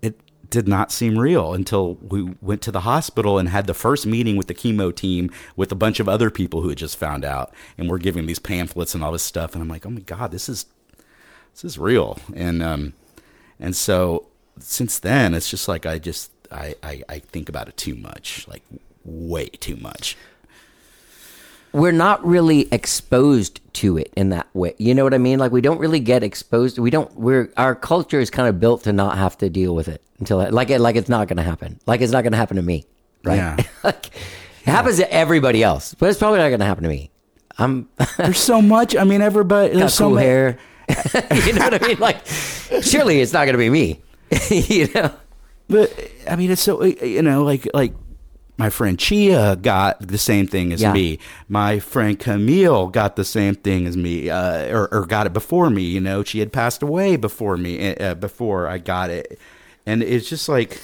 It did not seem real until we went to the hospital and had the first meeting with the chemo team with a bunch of other people who had just found out, and we're giving these pamphlets and all this stuff, and I'm like, oh my God, this is this is real. And um and so since then it's just like I just I I, I think about it too much, like way too much. We're not really exposed to it in that way. You know what I mean? Like we don't really get exposed. We don't, we're, our culture is kind of built to not have to deal with it until it, like it, like it's not going to happen. Like it's not going to happen to me. Right. Yeah. Like, it yeah. happens to everybody else, but it's probably not going to happen to me. I'm there's so much. I mean, everybody there's got so cool much hair. You know what I mean? Like surely it's not going to be me, you know? But I mean, it's so, you know, like, like, my friend Chia got the same thing as yeah. me. My friend Camille got the same thing as me, uh, or, or got it before me. You know, she had passed away before me, uh, before I got it. And it's just like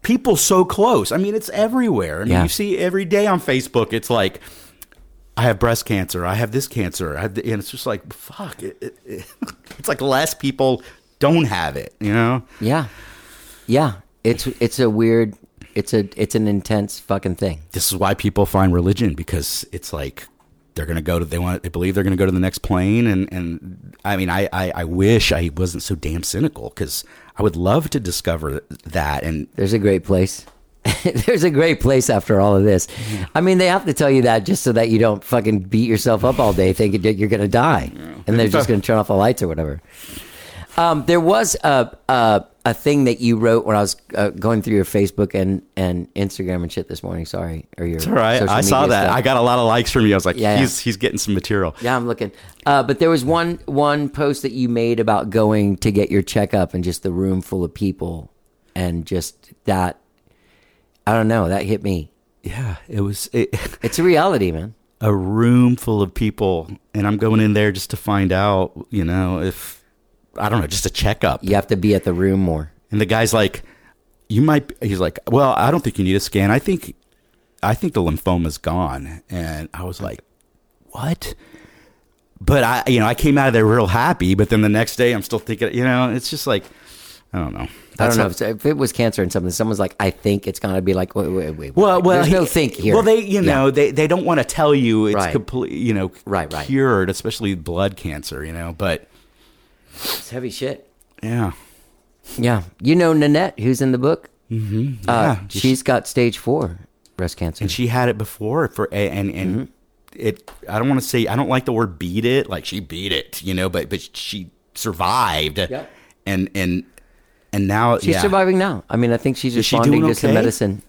people so close. I mean, it's everywhere. I mean, yeah. you see every day on Facebook, it's like, I have breast cancer. I have this cancer. I have the, and it's just like, fuck. It, it, it, it's like less people don't have it, you know? Yeah. Yeah. It's, it's a weird... It's a it's an intense fucking thing. This is why people find religion, because it's like they're gonna go to they want they believe they're gonna go to the next plane, and, and I mean I, I, I wish I wasn't so damn cynical, because I would love to discover that. And there's a great place. There's a great place after all of this. Yeah. I mean, they have to tell you that just so that you don't fucking beat yourself up all day thinking that you're gonna die, yeah. and they're just gonna turn off the lights or whatever. Um, there was a, a a thing that you wrote when I was uh, going through your Facebook and, and Instagram and shit this morning. Sorry, or your it's all right. I saw that. Stuff. I got a lot of likes from you. I was like, yeah, he's yeah. he's getting some material. Yeah, I'm looking. Uh, but there was one one post that you made about going to get your checkup and just the room full of people, and just that. I don't know. That hit me. Yeah, it was. It, it's a reality, man. A room full of people, and I'm going in there just to find out, you know, if. I don't know, just a checkup. You have to be at the room more. And the guy's like, you might, he's like, well, I don't think you need a scan. I think, I think the lymphoma's gone. And I was like, what? But I, you know, I came out of there real happy, but then the next day I'm still thinking, you know, it's just like, I don't know. That's I don't know. How, if it was cancer and something, someone's like, I think it's going to be like, wait, wait, wait. Well, wait. well, There's no he, think here. Well, they, you know, yeah. they, they don't want to tell you it's right. complete, you know, right, right. cured, especially blood cancer, you know, but. It's heavy shit. Yeah. Yeah. You know Nanette, who's in the book? Mm-hmm. Yeah. Uh, she's got stage four breast cancer. And she had it before for and and mm-hmm. it I don't want to say I don't like the word beat it, like she beat it, you know, but but she survived. Yep. And and and now she's yeah. surviving now. I mean, I think she's responding to some medicine.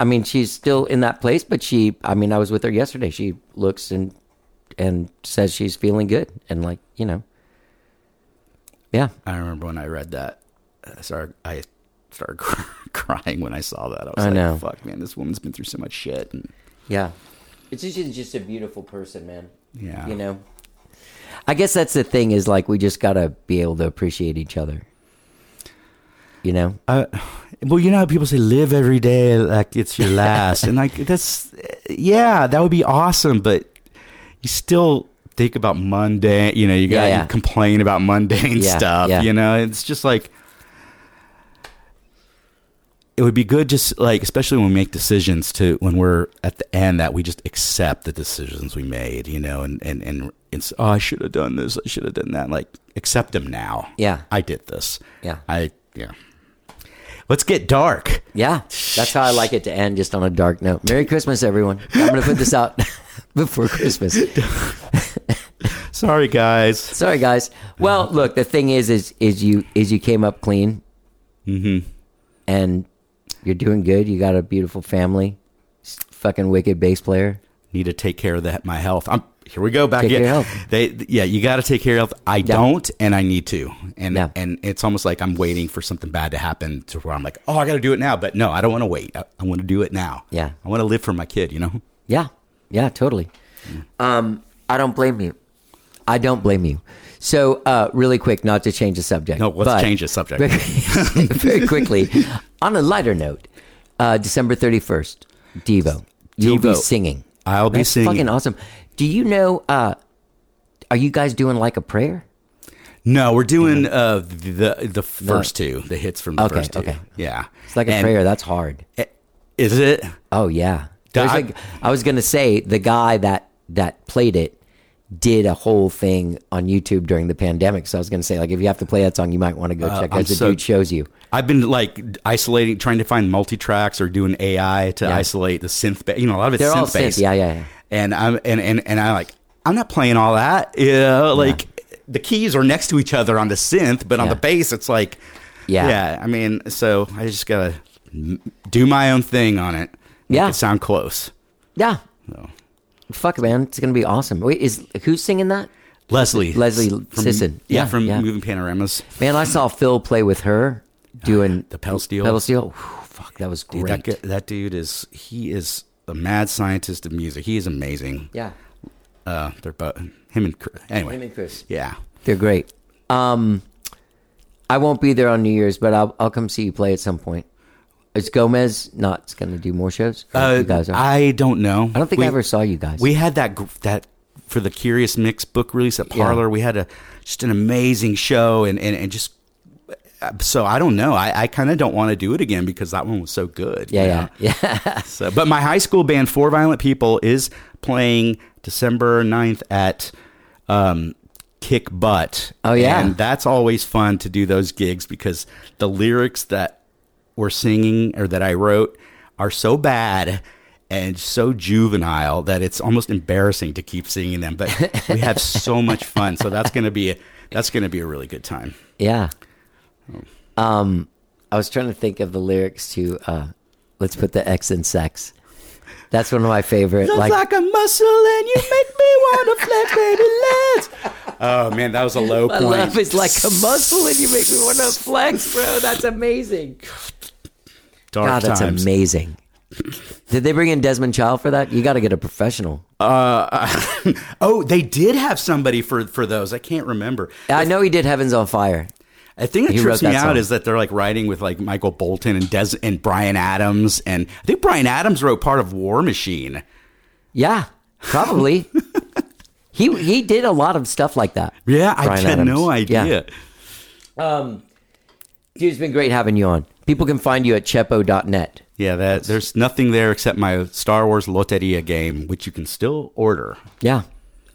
I mean, she's still in that place, but she I mean, I was with her yesterday. She looks and and says she's feeling good and like, you know. Yeah. I remember when I read that. I started, I started crying when I saw that. I was I like, know. fuck, man, this woman's been through so much shit. And... Yeah. It's just, she's just a beautiful person, man. Yeah. You know? I guess that's the thing is like, we just got to be able to appreciate each other. You know? Uh, well, you know how people say live every day like it's your last. And like, that's, yeah, that would be awesome. But you still... think about Monday, you know, you gotta yeah, yeah. complain about mundane yeah, stuff, yeah. you know, it's just like, it would be good just like, especially when we make decisions to, when we're at the end that we just accept the decisions we made, you know, and, and, and it's, oh, I should have done this, I should have done that, like, accept them now. Yeah. I did this. Yeah. I, yeah. Let's get dark. Yeah. That's how I like it to end, just on a dark note. Merry Christmas, everyone. I'm gonna put this out before Christmas. Sorry, guys. Sorry, guys. Well, look, the thing is, is, is you, is you came up clean, mm-hmm. and you're doing good. You got a beautiful family, fucking wicked bass player. Need to take care of that. My health. I'm here. We go back. Take yeah. They, yeah, you got to take care of health. I yeah. don't, and I need to. And yeah. and it's almost like I'm waiting for something bad to happen to where I'm like, oh, I got to do it now. But no, I don't want to wait. I, I want to do it now. Yeah, I want to live for my kid. You know. Yeah. Yeah. Totally. Yeah. Um, I don't blame you. I don't blame you. So uh, really quick, not to change the subject. No, let's but, change the subject. Very quickly. On a lighter note, uh, December thirty-first, Devo. You'll Devo. be singing. I'll That's be singing. Fucking awesome. Do you know, uh, are you guys doing like a prayer? No, we're doing uh, the the first no. two, the hits from the okay, first two. Okay. Yeah. It's like a and prayer. That's hard. It, is it? Oh, yeah. There's I, like, I was going to say, the guy that, that played it, did a whole thing on YouTube during the pandemic. So I was going to say, like, if you have to play that song, you might want to go check uh, out the so, dude shows you. I've been like isolating, trying to find multi-tracks or doing A I to yeah. isolate the synth, ba- you know, a lot of it's They're synth, all synth based. Yeah, yeah, yeah. And I'm, and, and, and I like, I'm not playing all that. You know, like yeah. the keys are next to each other on the synth, but on yeah. the bass, it's like, yeah. yeah. I mean, so I just got to do my own thing on it. Make yeah. it sound close. Yeah. So. Fuck, man, it's gonna be awesome. Wait, is who's singing that? Leslie, Leslie Sisson, yeah, yeah, from yeah. Moving Panoramas. Man, I saw Phil play with her doing uh, the pedal steel. Pedal steel. Whew, fuck, that was great. Dude, that, that dude is he is a mad scientist of music. He is amazing. Yeah, uh, they're both him and Chris. Anyway. Him and Chris. Yeah, they're great. Um, I won't be there on New Year's, but I'll I'll come see you play at some point. Is Gomez not going to do more shows? Uh, you guys are? I don't know. I don't think we, I ever saw you guys. We had that that for the Curious Mix book release at Parlor. Yeah. We had a just an amazing show, and, and, and just so I don't know. I, I kind of don't want to do it again because that one was so good. Yeah, yeah, yeah. So, but my high school band, Four Violent People, is playing December ninth at um, Kick Butt. Oh yeah, and that's always fun to do those gigs because the lyrics that we're singing or that I wrote are so bad and so juvenile that it's almost embarrassing to keep singing them, but we have so much fun. So that's going to be, a, that's going to be a really good time. Yeah. Oh. Um, I was trying to think of the lyrics to, uh, let's put the X in sex. That's one of my favorite. Looks like, like a muscle and you make me want to flex, baby, let's. Oh, man, that was a low point. My love is like a muscle and you make me want to flex, bro. That's amazing. Dark God, that's times. Amazing. Did they bring in Desmond Child for that? You got to get a professional. Uh, oh, they did have somebody for, for those. I can't remember. I know he did Heaven's on Fire. I think that trips me out song. Is that they're like writing with like Michael Bolton and Des and Brian Adams, and I think Brian Adams wrote part of War Machine. Yeah, probably. he he did a lot of stuff like that. Yeah, Brian I had Adams. no idea. Yeah. Um, dude, it's been great having you on. People can find you at chepo dot net. Yeah, that there's nothing there except my Star Wars Loteria game, which you can still order. Yeah,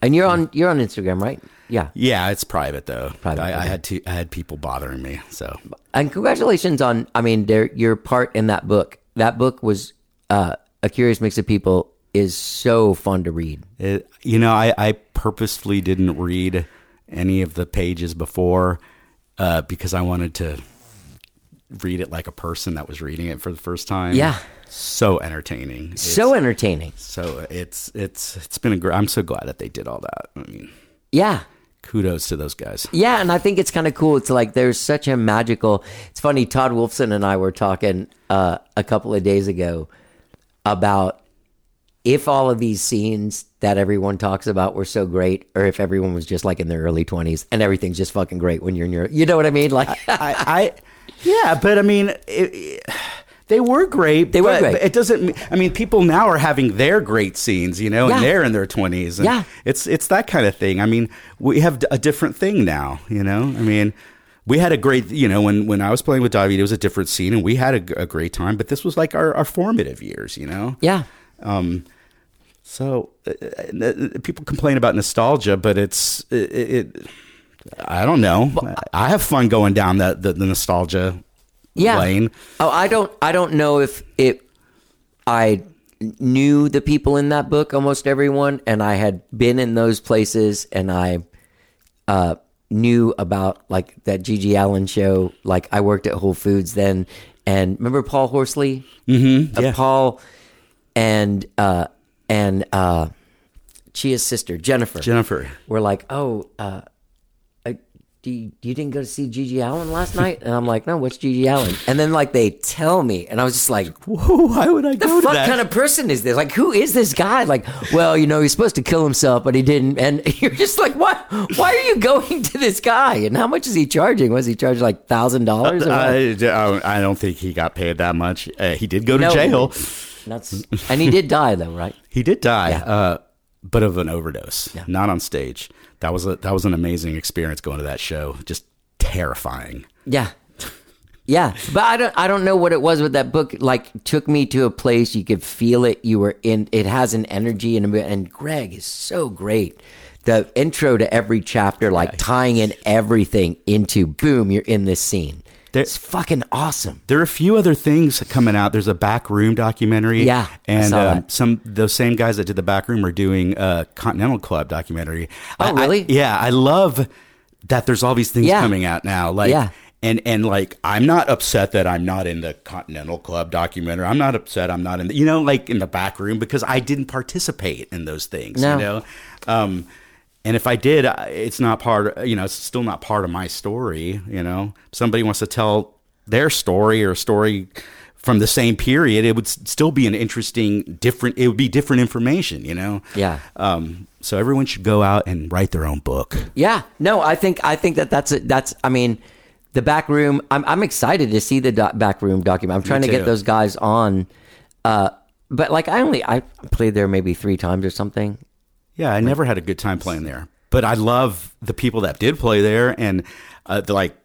And you're on you're on Instagram, right? Yeah. Yeah, it's private though. Private. I, I had to. I had people bothering me. So. And congratulations on. I mean, your part in that book. That book was uh, A Curious Mix of People is so fun to read. It, you know, I, I purposefully didn't read any of the pages before uh, because I wanted to read it like a person that was reading it for the first time. Yeah. So entertaining. It's, so entertaining. So it's it's it's been a great. I'm so glad that they did all that. I mean, yeah. Kudos to those guys. Yeah, and I think it's kind of cool. It's like there's such a magical. It's funny. Todd Wolfson and I were talking uh, a couple of days ago about if all of these scenes that everyone talks about were so great, or if everyone was just like in their early twenties and everything's just fucking great when you're in your, you know what I mean? Like, I, I, I yeah, but I mean. It, it, They were great. They were but, great. But it doesn't. I mean, people now are having their great scenes, you know, yeah. and they're in their twenties. And yeah, it's it's that kind of thing. I mean, we have a different thing now, you know. I mean, we had a great, you know, when, when I was playing with David, it was a different scene, and we had a, a great time. But this was like our, our formative years, you know. Yeah. Um. So uh, uh, people complain about nostalgia, but it's it. it I don't know. Well, I, I have fun going down that the, the nostalgia. Yeah. Lane. Oh, I don't. I don't know if it. I knew the people in that book, almost everyone, and I had been in those places, and I uh, knew about like that Gigi Allen show. Like I worked at Whole Foods then, and remember Paul Horsley, mm-hmm. uh, yeah. Paul, and uh, and uh, Chia's sister Jennifer. Jennifer. We're like, oh. Uh, Do you, you didn't go to see Gigi Allen last night? And I'm like, no, what's Gigi Allen? And then like they tell me, and I was just like, whoa, why would I go to that? The fuck kind of person is this? Like, who is this guy? Like, well, you know, he's supposed to kill himself, but he didn't. And you're just like, what? Why are you going to this guy? And how much is he charging? Was he charged like thousand dollars? I don't think he got paid that much. Uh, he did go to no, jail, that's, and he did die though, right? He did die, yeah. uh, but of an overdose, yeah. not on stage. That was a, that was an amazing experience going to that show. Just terrifying. Yeah. Yeah. But I don't I don't know what it was with that book. Like, took me to a place. You could feel it. You were in. It has an energy. And, and Greg is so great. The intro to every chapter, like yeah. tying in everything into, boom, you're in this scene. There, it's fucking awesome. There are a few other things coming out. There's a Back Room documentary. Yeah, and um, some those same guys that did the Back Room are doing a Continental Club documentary. Oh, I, really? I, yeah, I love that. There's all these things yeah. coming out now. Like, yeah. and and like, I'm not upset that I'm not in the Continental Club documentary. I'm not upset I'm not in the, you know, like in the Back Room, because I didn't participate in those things. No. You know, um, and if I did, it's not part of, you know, it's still not part of my story, you know. If somebody wants to tell their story or a story from the same period, it would still be an interesting, different, it would be different information, you know. Yeah. Um, so everyone should go out and write their own book. Yeah. No, I think I think that that's, it. That's I mean, the Back Room, I'm, I'm excited to see the do- Back Room document. I'm trying to get those guys on. Uh, but like I only, I played there maybe three times or something. Yeah, I never had a good time playing there, but I love the people that did play there, and uh, like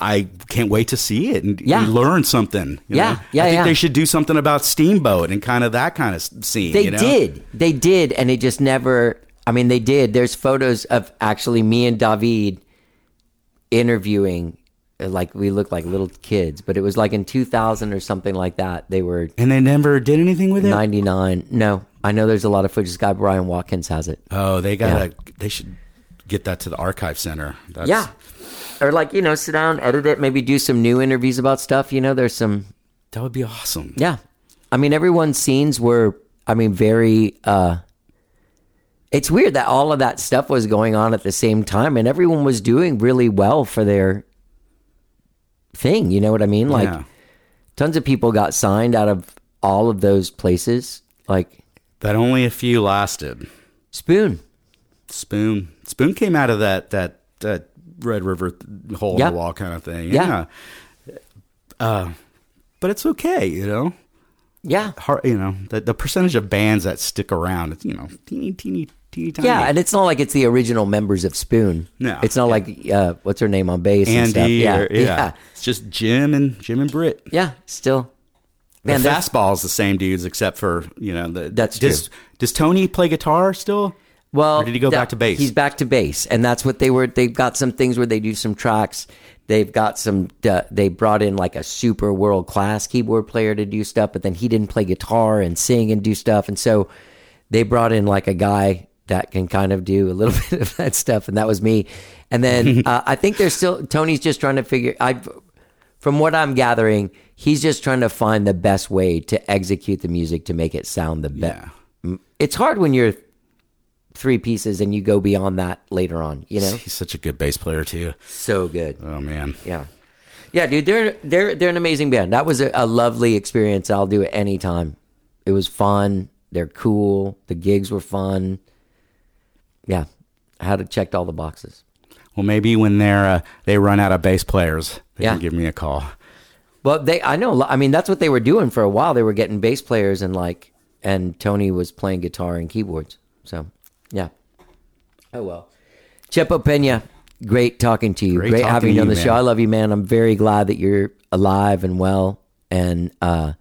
I can't wait to see it and, yeah. and learn something. You yeah, know? yeah, I think yeah. they should do something about Steamboat and kind of that kind of scene. They you know? did, they did, and it just never. I mean, they did. There's photos of actually me and David interviewing. Like we looked like little kids, but it was like in two thousand or something like that. They were, and they never did anything with it. ninety-nine No, I know there's a lot of footage. This guy Brian Watkins has it. Oh, they gotta. Yeah. They should get that to the archive center. That's... Yeah, or like you know, sit down, edit it, maybe do some new interviews about stuff. You know, there's some. That would be awesome. Yeah, I mean, everyone's scenes were. I mean, very. Uh, it's weird that all of that stuff was going on at the same time, and everyone was doing really well for their thing, you know what I mean? Like yeah. tons of people got signed out of all of those places. Like that only a few lasted. Spoon. Spoon. Spoon came out of that that, that Red River hole in yeah. the wall kind of thing. Yeah. yeah. Uh but it's okay, you know. Yeah. Hard, you know, the, the percentage of bands that stick around, it's you know, teeny teeny teeny tiny. Yeah, and it's not like it's the original members of Spoon. No, it's not yeah. like uh, what's her name on bass Andy and stuff. Yeah, or, yeah, yeah. It's just Jim and Jim and Britt. Yeah, still. Man, the fastball's the same dudes except for you know the. That's does, true. Does Tony play guitar still? Well, or did he go that, back to bass? He's back to bass, and that's what they were. They've got some things where they do some tracks. They've got some. Uh, they brought in like a super world class keyboard player to do stuff, but then he didn't play guitar and sing and do stuff, and so they brought in like a guy that can kind of do a little bit of that stuff, and that was me. And then uh, I think there's still Tony's just trying to figure. I, from what I'm gathering, he's just trying to find the best way to execute the music to make it sound the best. Yeah. It's hard when you're three pieces and you go beyond that later on, you know. He's such a good bass player too. So good. Oh man. Yeah. Yeah, dude, they're they're they're an amazing band. That was a, a lovely experience. I'll do it anytime. It was fun. They're cool. The gigs were fun. Yeah. I had it checked all the boxes. Well, maybe when they're uh, they run out of bass players, they yeah. can give me a call. Well, they I know I mean that's what they were doing for a while. They were getting bass players and like and Tony was playing guitar and keyboards. So yeah. Oh, well. Chepo Peña, great talking to you. Great, great having you on the man. show. I love you, man. I'm very glad that you're alive and well and uh,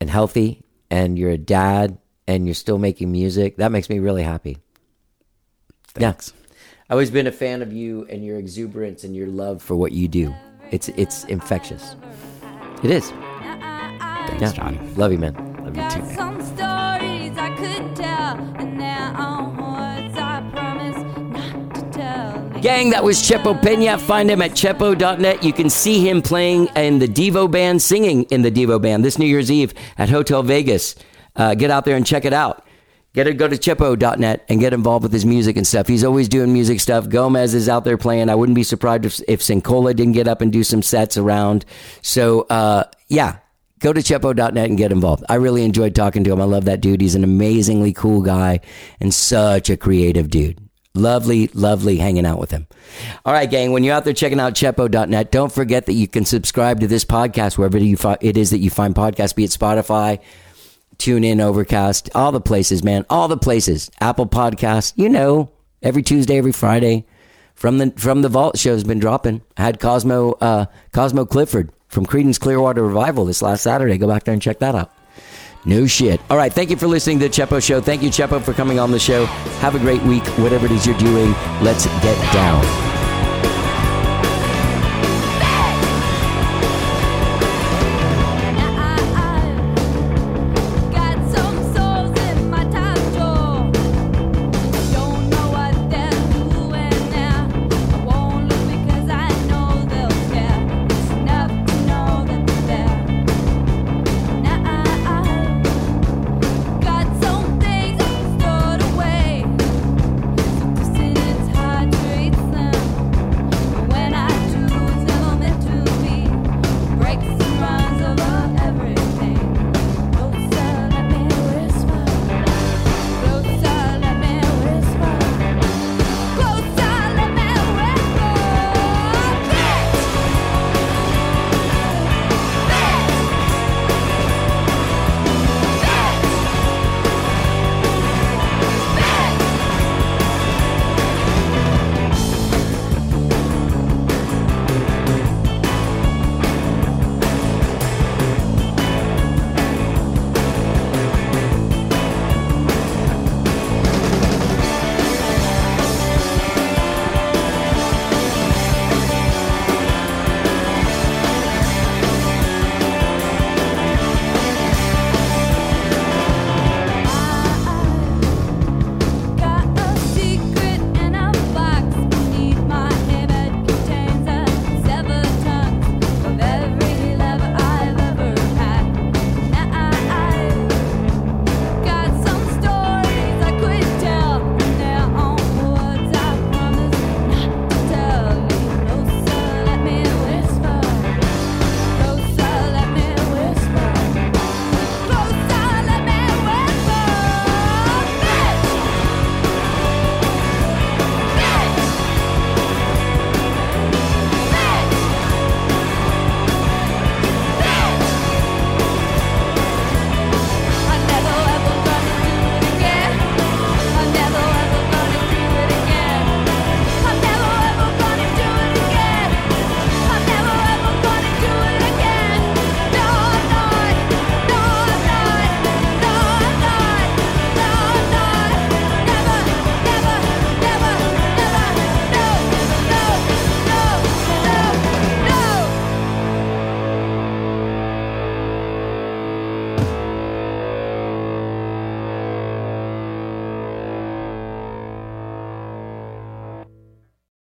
and healthy and you're a dad and you're still making music. That makes me really happy. Thanks. Yeah. I've always been a fan of you and your exuberance and your love for what you do. It's it's infectious. It is. Thanks, yeah. John. Love you, man. Love you too, man. Some stories I could tell and there are words I promise not to tell. Gang, that was Chepo Peña. Find him at chepo dot net. You can see him playing in the Devo Band, singing in the Devo Band this New Year's Eve at Hotel Vegas. Uh, get out there and check it out. Get it, go to chepo dot net and get involved with his music and stuff. He's always doing music stuff. Gomez is out there playing. I wouldn't be surprised if, if Sincola didn't get up and do some sets around. So, uh, yeah, go to chepo dot net and get involved. I really enjoyed talking to him. I love that dude. He's an amazingly cool guy and such a creative dude. Lovely, lovely hanging out with him. All right, gang, when you're out there checking out chepo dot net, don't forget that you can subscribe to this podcast wherever you fi- it is that you find podcasts, be it Spotify, Tune in, Overcast, all the places, man, all the places. Apple Podcasts, you know, every Tuesday, every Friday. From the from the Vault show has been dropping. I had Cosmo uh, Cosmo Clifford from Creedence Clearwater Revival this last Saturday. Go back there and check that out. No shit. All right, thank you for listening to the Chepo Show. Thank you, Chepo, for coming on the show. Have a great week, whatever it is you're doing. Let's get down.